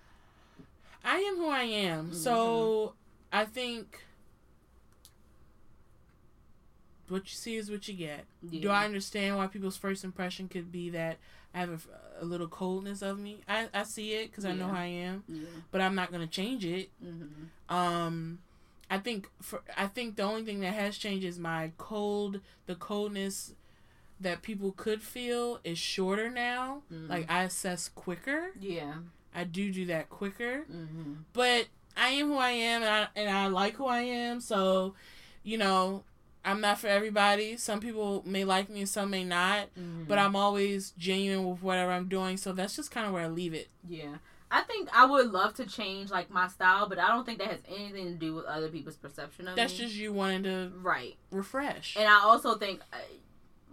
I am who I am. Mm-hmm. So, I think... What you see is what you get. Yeah. Do I understand why people's first impression could be that I have a, a little coldness of me? I, I see it because yeah. I know how I am, yeah. but I'm not going to change it. Mm-hmm. Um, I think for I think the only thing that has changed is my cold, the coldness that people could feel is shorter now. Mm-hmm. Like I assess quicker. Yeah. I do do that quicker. Mm-hmm. But I am who I am and I, and I like who I am. So, you know... I'm not for everybody. Some people may like me and some may not, mm-hmm. but I'm always genuine with whatever I'm doing. So that's just kind of where I leave it. Yeah. I think I would love to change, like, my style, but I don't think that has anything to do with other people's perception of that's me. That's just you wanting to right. refresh. And I also think,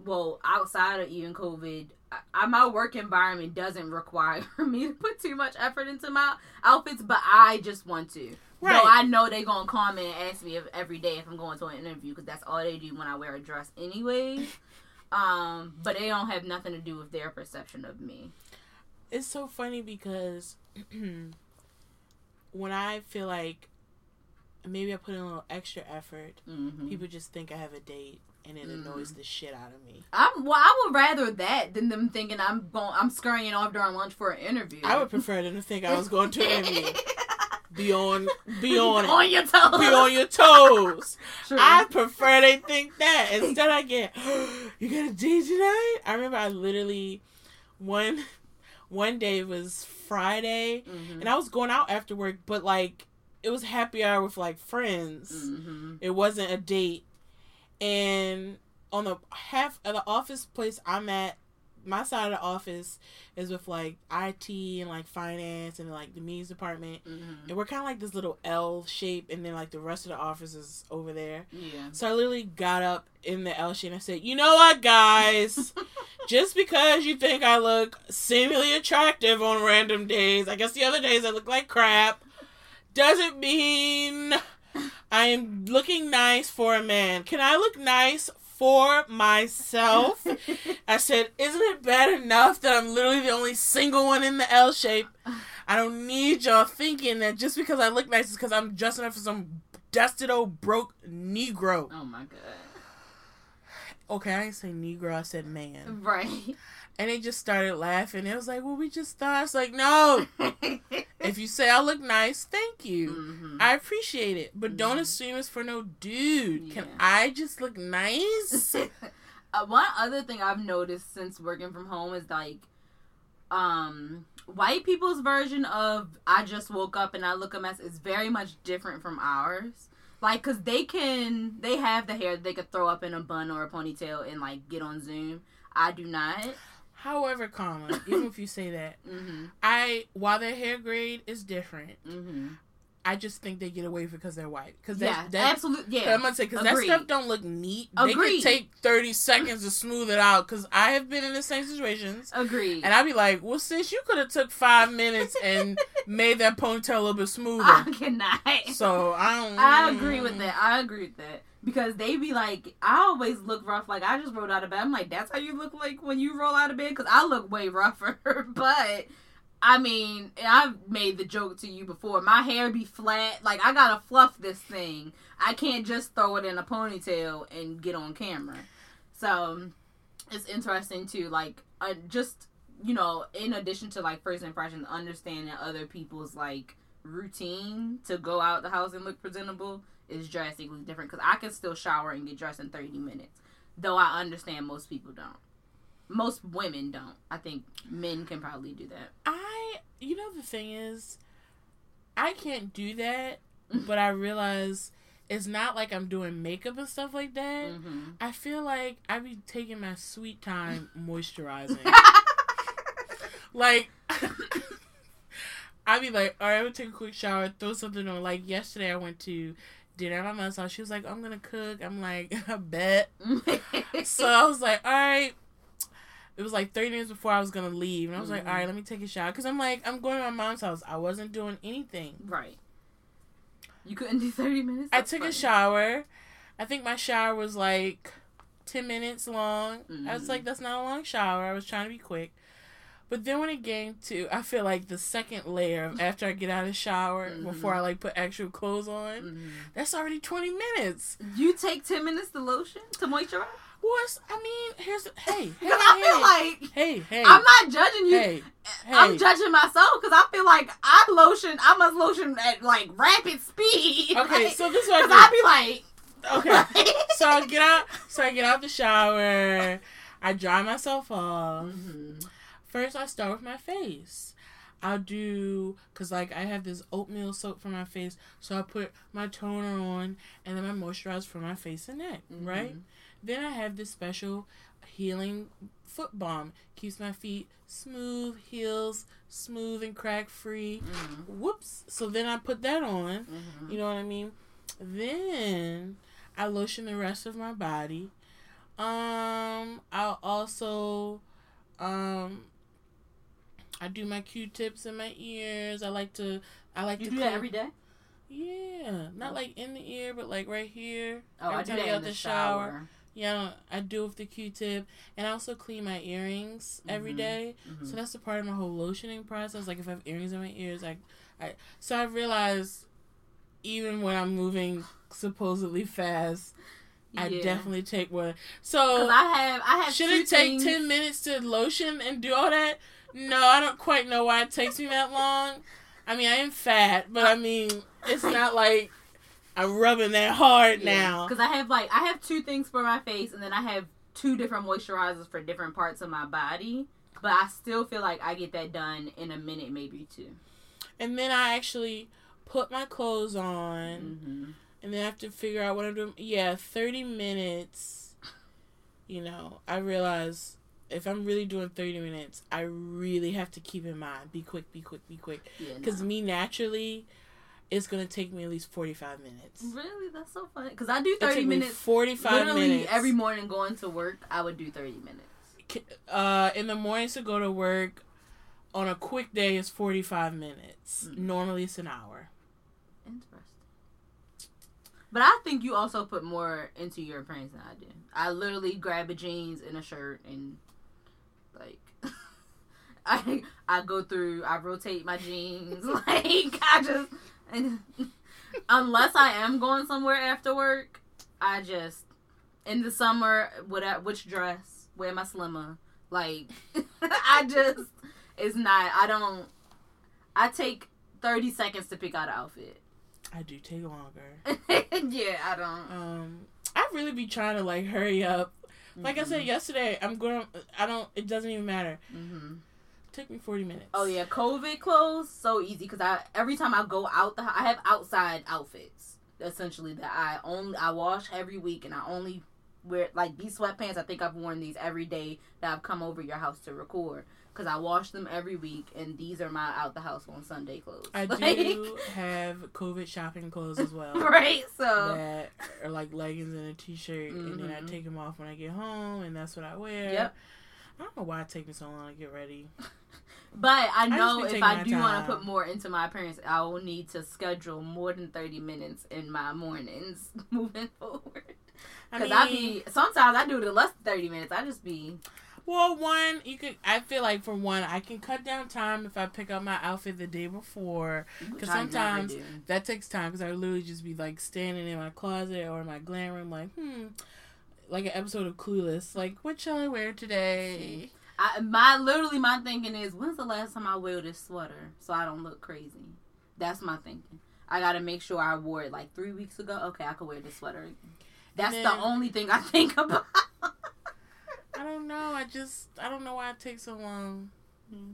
well, outside of even COVID, I, my work environment doesn't require me to put too much effort into my outfits, but I just want to. Right. So I know they're going to comment and ask me if, every day if I'm going to an interview, because that's all they do when I wear a dress anyway. um, but they don't have nothing to do with their perception of me. It's so funny because when I feel like maybe I put in a little extra effort, mm-hmm. people just think I have a date, and it annoys mm-hmm. the shit out of me. I'm well. I would rather that than them thinking I'm going. I'm scurrying it off during lunch for an interview. I would prefer them to think I was going to an interview. Be on, be on, on it. your toes. Be on your toes. True. I prefer they think that. Instead, I get oh, you got a date tonight. I remember I literally one. One day was Friday, mm-hmm. and I was going out after work, but, like, it was happy hour with, like, friends. Mm-hmm. It wasn't a date. And on the half of the office place I'm at, my side of the office is with, like, I T and, like, finance and, like, the means department. Mm-hmm. And we're kind of like this little L shape, and then, like, the rest of the office is over there. Yeah. So I literally got up in the L shape and I said, you know what, guys? Just because you think I look seemingly attractive on random days, I guess the other days I look like crap, doesn't mean I am looking nice for a man. Can I look nice for myself? I said, isn't it bad enough that I'm literally the only single one in the L shape? I don't need y'all thinking that just because I look nice is because I'm just enough for some dusted old broke Negro. Oh, my God. Okay, I didn't say Negro, I said man. Right. And they just started laughing. It was like, well, we just thought. It's like, no. If you say I look nice, thank you. Mm-hmm. I appreciate it. But don't mm-hmm. assume it's for no dude. Yeah. Can I just look nice? uh, one other thing I've noticed since working from home is, like, um, white people's version of I just woke up and I look a mess is very much different from ours. Like, because they can, they have the hair that they could throw up in a bun or a ponytail and, like, get on Zoom. I do not. However, Colin, even if you say that, mm-hmm. I, while their hair grade is different, mm-hmm. I just think they get away because they're white. Cause that's, yeah, that's, absolutely. Yeah. I'm going to say, because that stuff don't look neat. Agreed. They can take thirty seconds to smooth it out, because I have been in the same situations. Agreed. And I'd be like, well, sis, you could have took five minutes and made that ponytail a little bit smoother. I cannot. So, I don't... I agree with that. I agree with that. Because they be like, I always look rough. Like, I just rolled out of bed. I'm like, that's how you look like when you roll out of bed? Because I look way rougher. But... I mean, I've made the joke to you before. My hair be flat. Like, I gotta fluff this thing. I can't just throw it in a ponytail and get on camera. So, it's interesting, too. Like, uh, just, you know, in addition to, like, first impressions, understanding other people's, like, routine to go out the house and look presentable is drastically different. Because I can still shower and get dressed in thirty minutes. Though I understand most people don't. Most women don't. I think men can probably do that. I, you know, the thing is, I can't do that, but I realize it's not like I'm doing makeup and stuff like that. Mm-hmm. I feel like I be taking my sweet time moisturizing. Like, I be like, all right, I'm going to take a quick shower, throw something on. Like, yesterday I went to dinner at my mom's house. She was like, I'm going to cook. I'm like, I bet. So I was like, all right. It was like thirty minutes before I was going to leave. And I was mm-hmm. like, all right, let me take a shower. Because I'm like, I'm going to my mom's house. I wasn't doing anything. Right. You couldn't do thirty minutes? That's I took funny. a shower. I think my shower was like ten minutes long. Mm-hmm. I was like, that's not a long shower. I was trying to be quick. But then when it came to, I feel like the second layer of after I get out of the shower, mm-hmm. before I like put actual clothes on, mm-hmm. that's already twenty minutes. You take ten minutes to lotion, to moisturize? What's, I mean, here's, hey, hey, I feel hey, like, hey, hey, I'm not judging you, hey, hey. I'm judging myself, because I feel like I lotion, I must lotion at, like, rapid speed. Okay, like, so this is what I do. Because I be like. Okay, so I get out, so I get out the shower, I dry myself off. Mm-hmm. First, I start with my face. I'll do, because, like, I have this oatmeal soap for my face, so I put my toner on and then my moisturizer for my face and neck, mm-hmm. right? Then I have this special healing foot balm. Keeps my feet smooth, heels smooth and crack-free. Mm-hmm. Whoops. So then I put that on, mm-hmm. you know what I mean? Then I lotion the rest of my body. Um, I'll also, um... I do my Q-tips in my ears. I like to... I like you to do clean. That every day? Yeah. Not, like, in the ear, but, like, right here. Oh, every I do that I in the shower. shower. Yeah, I do with the Q-tip. And I also clean my earrings mm-hmm. every day. Mm-hmm. So that's a part of my whole lotioning process. Like, if I have earrings in my ears, I... I so I realized, even when I'm moving supposedly fast... Yeah. I definitely take one. So I have, I have. Should it take things. ten minutes to lotion and do all that? No, I don't quite know why it takes me that long. I mean, I am fat, but I mean, it's not like I'm rubbing that hard yeah. now. Because I have like I have two things for my face, and then I have two different moisturizers for different parts of my body. But I still feel like I get that done in a minute, maybe two. And then I actually put my clothes on. Mm-hmm. And then I have to figure out what I'm doing. Yeah, thirty minutes, you know, I realize if I'm really doing thirty minutes, I really have to keep in mind, be quick, be quick, be quick. Because yeah, no. me, naturally, it's going to take me at least forty-five minutes. Really? That's so funny. Because I do thirty minutes. forty-five literally minutes. Every morning going to work, I would do thirty minutes. Uh, in the mornings to go to work, on a quick day, it's forty-five minutes. Mm-hmm. Normally, it's an hour. Interesting. But I think you also put more into your appearance than I do. I literally grab a jeans and a shirt and, like, I I go through, I rotate my jeans. Like, I just, and, unless I am going somewhere after work, I just, in the summer, what I, which dress, wear my slimmer. Like, I just, it's not, I don't, I take thirty seconds to pick out an outfit. I do take longer. Yeah, I don't. Um, I really be trying to, like, hurry up. Like mm-hmm. I said yesterday, I'm going to, I don't, it doesn't even matter. Mm-hmm. It took me forty minutes. Oh, yeah. COVID clothes, so easy. Because I every time I go out, the I have outside outfits, essentially, that I only, I wash every week. And I only wear, like, these sweatpants, I think I've worn these every day that I've come over your house to record. Because I wash them every week, and these are my out-the-house-on-Sunday clothes. I like, do have COVID shopping clothes as well. Right, so. That are like leggings and a t-shirt, mm-hmm. and then I take them off when I get home, and that's what I wear. Yep. I don't know why it takes me so long to get ready. But I know I if I do want to put more into my appearance, I will need to schedule more than thirty minutes in my mornings moving forward. Because I, mean, I be, sometimes I do the less than thirty minutes. I just be... Well, one, you could. I feel like for one, I can cut down time if I pick up my outfit the day before. Because sometimes that takes time. Because I literally just be like standing in my closet or in my glam room, like hmm, like an episode of Clueless. Like, what shall I wear today? I my literally my thinking is, when's the last time I wear this sweater so I don't look crazy? That's my thinking. I gotta make sure I wore it like three weeks ago. Okay, I could wear this sweater again. That's then, the only thing I think about. I don't know. I just, I don't know why it takes so long. Mm.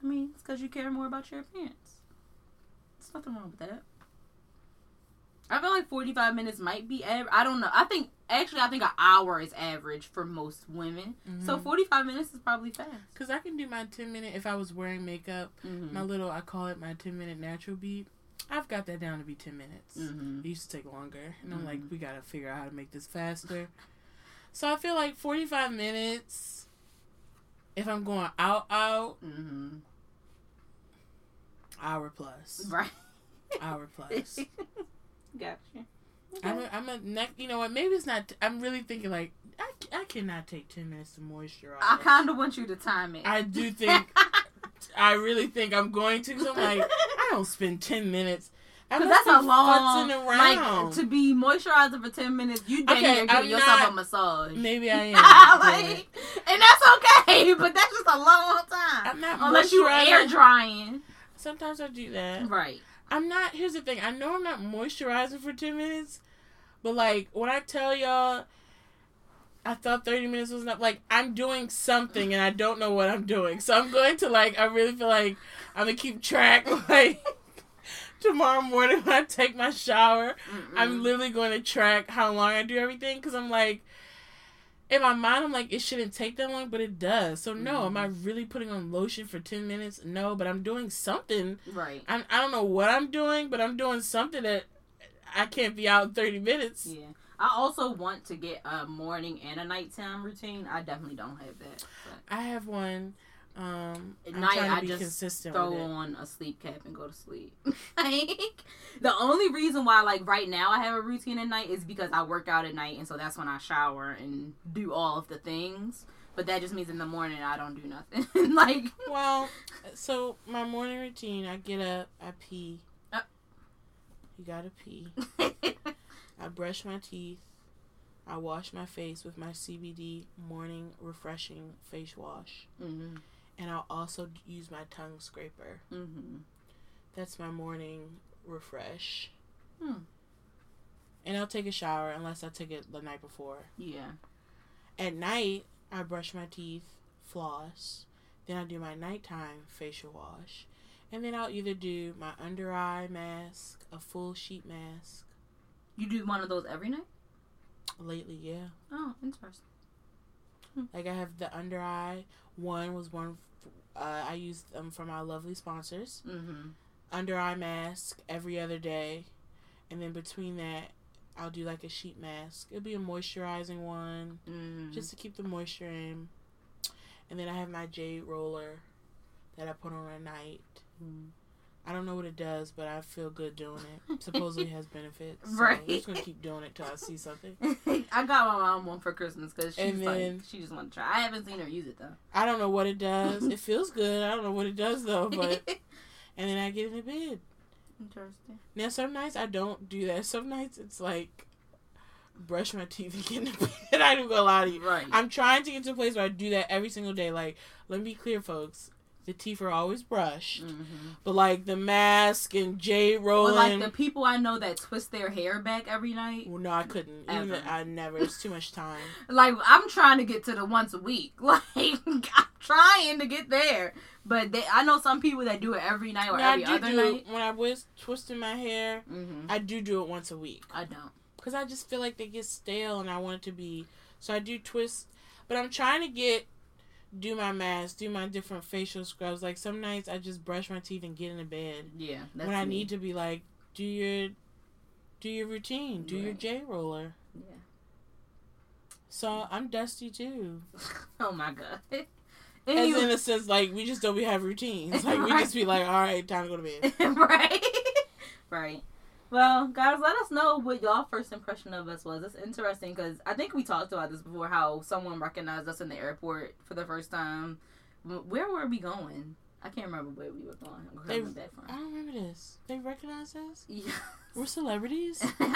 I mean, it's because you care more about your appearance. There's nothing wrong with that. I feel like forty-five minutes might be average. I don't know. I think, actually, I think an hour is average for most women. Mm-hmm. So forty-five minutes is probably fast. Because I can do my ten minute, if I was wearing makeup, mm-hmm. my little, I call it my ten minute natural beat. I've got that down to be ten minutes. Mm-hmm. It used to take longer. And mm-hmm. I'm like, we got to figure out how to make this faster. So I feel like forty-five minutes, if I'm going out, out, mm-hmm. hour plus. Right. Hour plus. Gotcha. Okay. I'm a, I'm a neck, you know what, maybe it's not, I'm really thinking like, I, I cannot take ten minutes to moisturize. I kind of want you to time it. I do think, I really think I'm going to, because I'm like, I don't spend ten minutes. Because that's a long, like, to be moisturizer for ten minutes, you dang near giving yourself a massage. Maybe I am. Like, and that's okay, but that's just a long time. I'm not Unless you're air drying. Sometimes I do that. Right. I'm not, here's the thing, I know I'm not moisturizing for ten minutes, but, like, when I tell y'all, I thought thirty minutes was enough. Like, I'm doing something and I don't know what I'm doing. So I'm going to, like, I really feel like I'm going to keep track. Like, tomorrow morning when I take my shower, Mm-mm. I'm literally going to track how long I do everything. Because I'm like, in my mind, I'm like, it shouldn't take that long, but it does. So, no, mm-hmm. am I really putting on lotion for ten minutes? No, but I'm doing something. Right. I'm, I don't know what I'm doing, but I'm doing something that I can't be out in thirty minutes. Yeah. I also want to get a morning and a nighttime routine. I definitely don't have that. But. I have one. Um, At I'm night, I just throw on a sleep cap and go to sleep. Like, the only reason why, like, right now I have a routine at night is because I work out at night, and so that's when I shower and do all of the things. But that just means in the morning I don't do nothing. Like, well, so my morning routine, I get up, I pee. Uh, you gotta pee. I brush my teeth. I wash my face with my C B D morning refreshing face wash. Mm-hmm. And I'll also use my tongue scraper. Mm-hmm. That's my morning refresh. Hmm. And I'll take a shower unless I took it the night before. Yeah. At night, I brush my teeth, floss. Then I do my nighttime facial wash. And then I'll either do my under eye mask, a full sheet mask. You do one of those every night? Lately, yeah. Oh, interesting. Hmm. Like, I have the under eye. One was one, uh, I used them for my lovely sponsors. Mm-hmm. Under eye mask every other day. And then between that, I'll do like a sheet mask. It'll be a moisturizing one, mm. just to keep the moisture in. And then I have my jade roller that I put on at night. Mm. I don't know what it does, but I feel good doing it. Supposedly has benefits. So right. I'm just going to keep doing it till I see something. I got my mom one for Christmas because she's then, like, she just wanted to try. I haven't seen her use it, though. I don't know what it does. It feels good. I don't know what it does, though. But and then I get into bed. Interesting. Now, some nights I don't do that. Some nights it's like, brush my teeth and get into bed. I don't go lie to you. Right. I'm trying to get to a place where I do that every single day. Like, let me be clear, folks. The teeth are always brushed, mm-hmm. but like the mask and jade rolling. Well, like the people I know that twist their hair back every night. Well, no, I couldn't. Even I never. It's too much time. Like, I'm trying to get to the once a week. Like, I'm trying to get there, but they, I know some people that do it every night or now, every I do other do, night. When I was twisting my hair, mm-hmm. I do do it once a week. I don't because I just feel like they get stale, and I want it to be. So I do twist, but I'm trying to get. Do my mask, do my different facial scrubs. Like, some nights I just brush my teeth and get into bed. Yeah, that's when I me. Need to be like, do your, do your routine, do right. your J roller. Yeah. So I'm dusty too. Oh my god. Anyway. As in a sense, like we just don't be have routines. Like right. we just be like, all right, time to go to bed. Right. Right. Well, guys, let us know what y'all first impression of us was. It's interesting because I think we talked about this before, how someone recognized us in the airport for the first time. Where were we going? I can't remember where we were going. They, I, from. I don't remember this. They recognized us? Yes. We're celebrities? Don't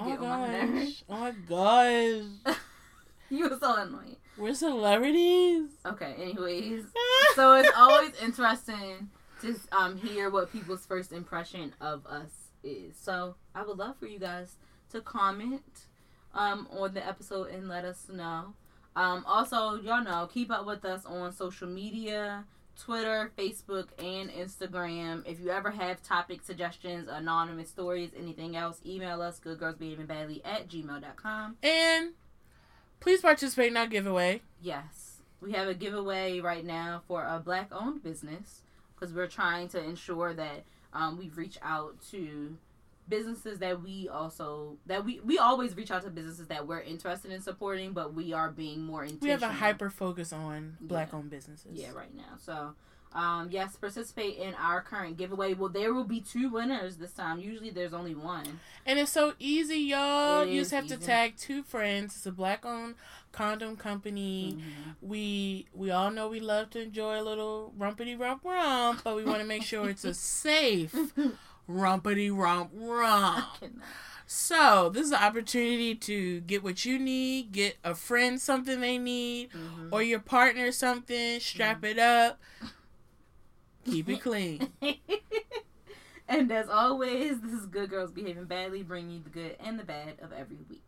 oh, get my nerves. Oh, my gosh. You were so annoying. We're celebrities? Okay, anyways. So it's always interesting to um, hear what people's first impression of us is. So I would love for you guys to comment um on the episode and let us know. Um also, y'all know, keep up with us on social media, Twitter, Facebook, and Instagram. If you ever have topic suggestions, anonymous stories, anything else, email us goodgirlsbehavingbadly at gmail dot com. And please participate in our giveaway. Yes. We have a giveaway right now for a black owned business because we're trying to ensure that Um, we reach out to businesses that we also, that we, we always reach out to businesses that we're interested in supporting, but we are being more intentional. We have a hyper focus on black-owned yeah. businesses. Yeah, right now. So, um, yes, participate in our current giveaway. Well, there will be two winners this time. Usually there's only one. And it's so easy, y'all. It you just have easy. to tag two friends. It's a black-owned condom company. Mm-hmm. We we all know we love to enjoy a little rumpity rump rump, but we want to make sure it's a safe rumpity rump rump. So this is an opportunity to get what you need, get a friend something they need, mm-hmm. or your partner something, strap mm-hmm. it up, keep it clean. And as always, this is Good Girls Behaving Badly, bringing you the good and the bad of every week.